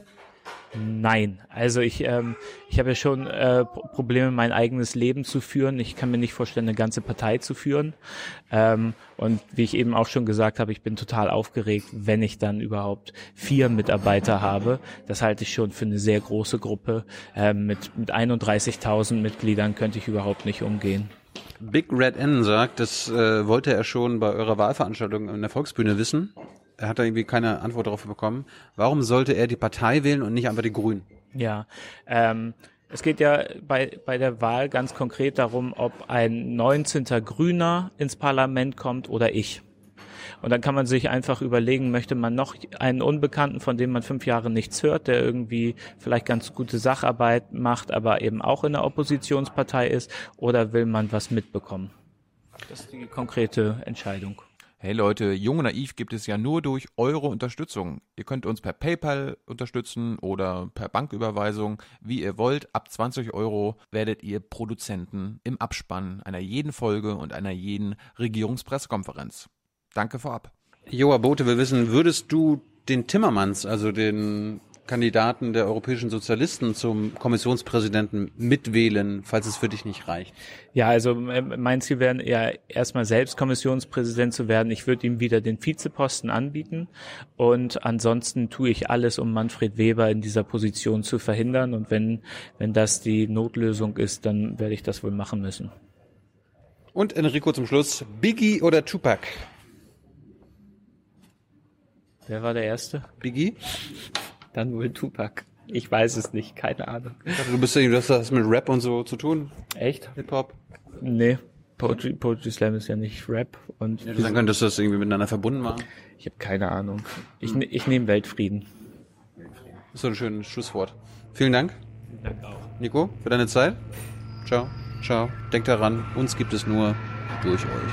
Nein, also ich ähm, ich habe ja schon äh, Probleme, mein eigenes Leben zu führen. Ich kann mir nicht vorstellen, eine ganze Partei zu führen. Ähm, und wie ich eben auch schon gesagt habe, ich bin total aufgeregt, wenn ich dann überhaupt vier Mitarbeiter habe. Das halte ich schon für eine sehr große Gruppe. Ähm, mit mit einunddreißigtausend Mitgliedern könnte ich überhaupt nicht umgehen. Big Red N sagt, das äh, wollte er schon bei eurer Wahlveranstaltung in der Volksbühne wissen. Er hat da irgendwie keine Antwort darauf bekommen. Warum sollte er die Partei wählen und nicht einfach die Grünen? Ja, ähm, es geht ja bei bei der Wahl ganz konkret darum, ob ein neunzehnter Grüner ins Parlament kommt oder ich. Und dann kann man sich einfach überlegen, möchte man noch einen Unbekannten, von dem man fünf Jahre nichts hört, der irgendwie vielleicht ganz gute Sacharbeit macht, aber eben auch in der Oppositionspartei ist, oder will man was mitbekommen? Das ist die konkrete Entscheidung. Hey Leute, Junge Naiv gibt es ja nur durch eure Unterstützung. Ihr könnt uns per PayPal unterstützen oder per Banküberweisung, wie ihr wollt. Ab zwanzig Euro werdet ihr Produzenten im Abspann einer jeden Folge und einer jeden Regierungspressekonferenz. Danke vorab. Joa Bote, wir wissen, würdest du den Timmermans, also den Kandidaten der europäischen Sozialisten zum Kommissionspräsidenten mitwählen, falls es für dich nicht reicht? Ja, also mein Ziel wäre ja erstmal selbst Kommissionspräsident zu werden. Ich würde ihm wieder den Vizeposten anbieten und ansonsten tue ich alles, um Manfred Weber in dieser Position zu verhindern, und wenn, wenn das die Notlösung ist, dann werde ich das wohl machen müssen. Und Enrico zum Schluss, Biggie oder Tupac? Wer war der Erste? Biggie? Dann wohl Tupac. Ich weiß es nicht, keine Ahnung. Du bist ja, du hast das mit Rap und so zu tun. Echt? Hip-Hop? Nee, Poetry, Poetry Slam ist ja nicht Rap. Und ja, du sagen könntest, dass du das irgendwie miteinander verbunden machen? Ich habe keine Ahnung. Ich, hm. ich nehme Weltfrieden. Weltfrieden. Das ist so ein schönes Schlusswort. Vielen Dank. Danke auch. Nico, für deine Zeit. Ciao. Ciao. Denkt daran, uns gibt es nur durch euch.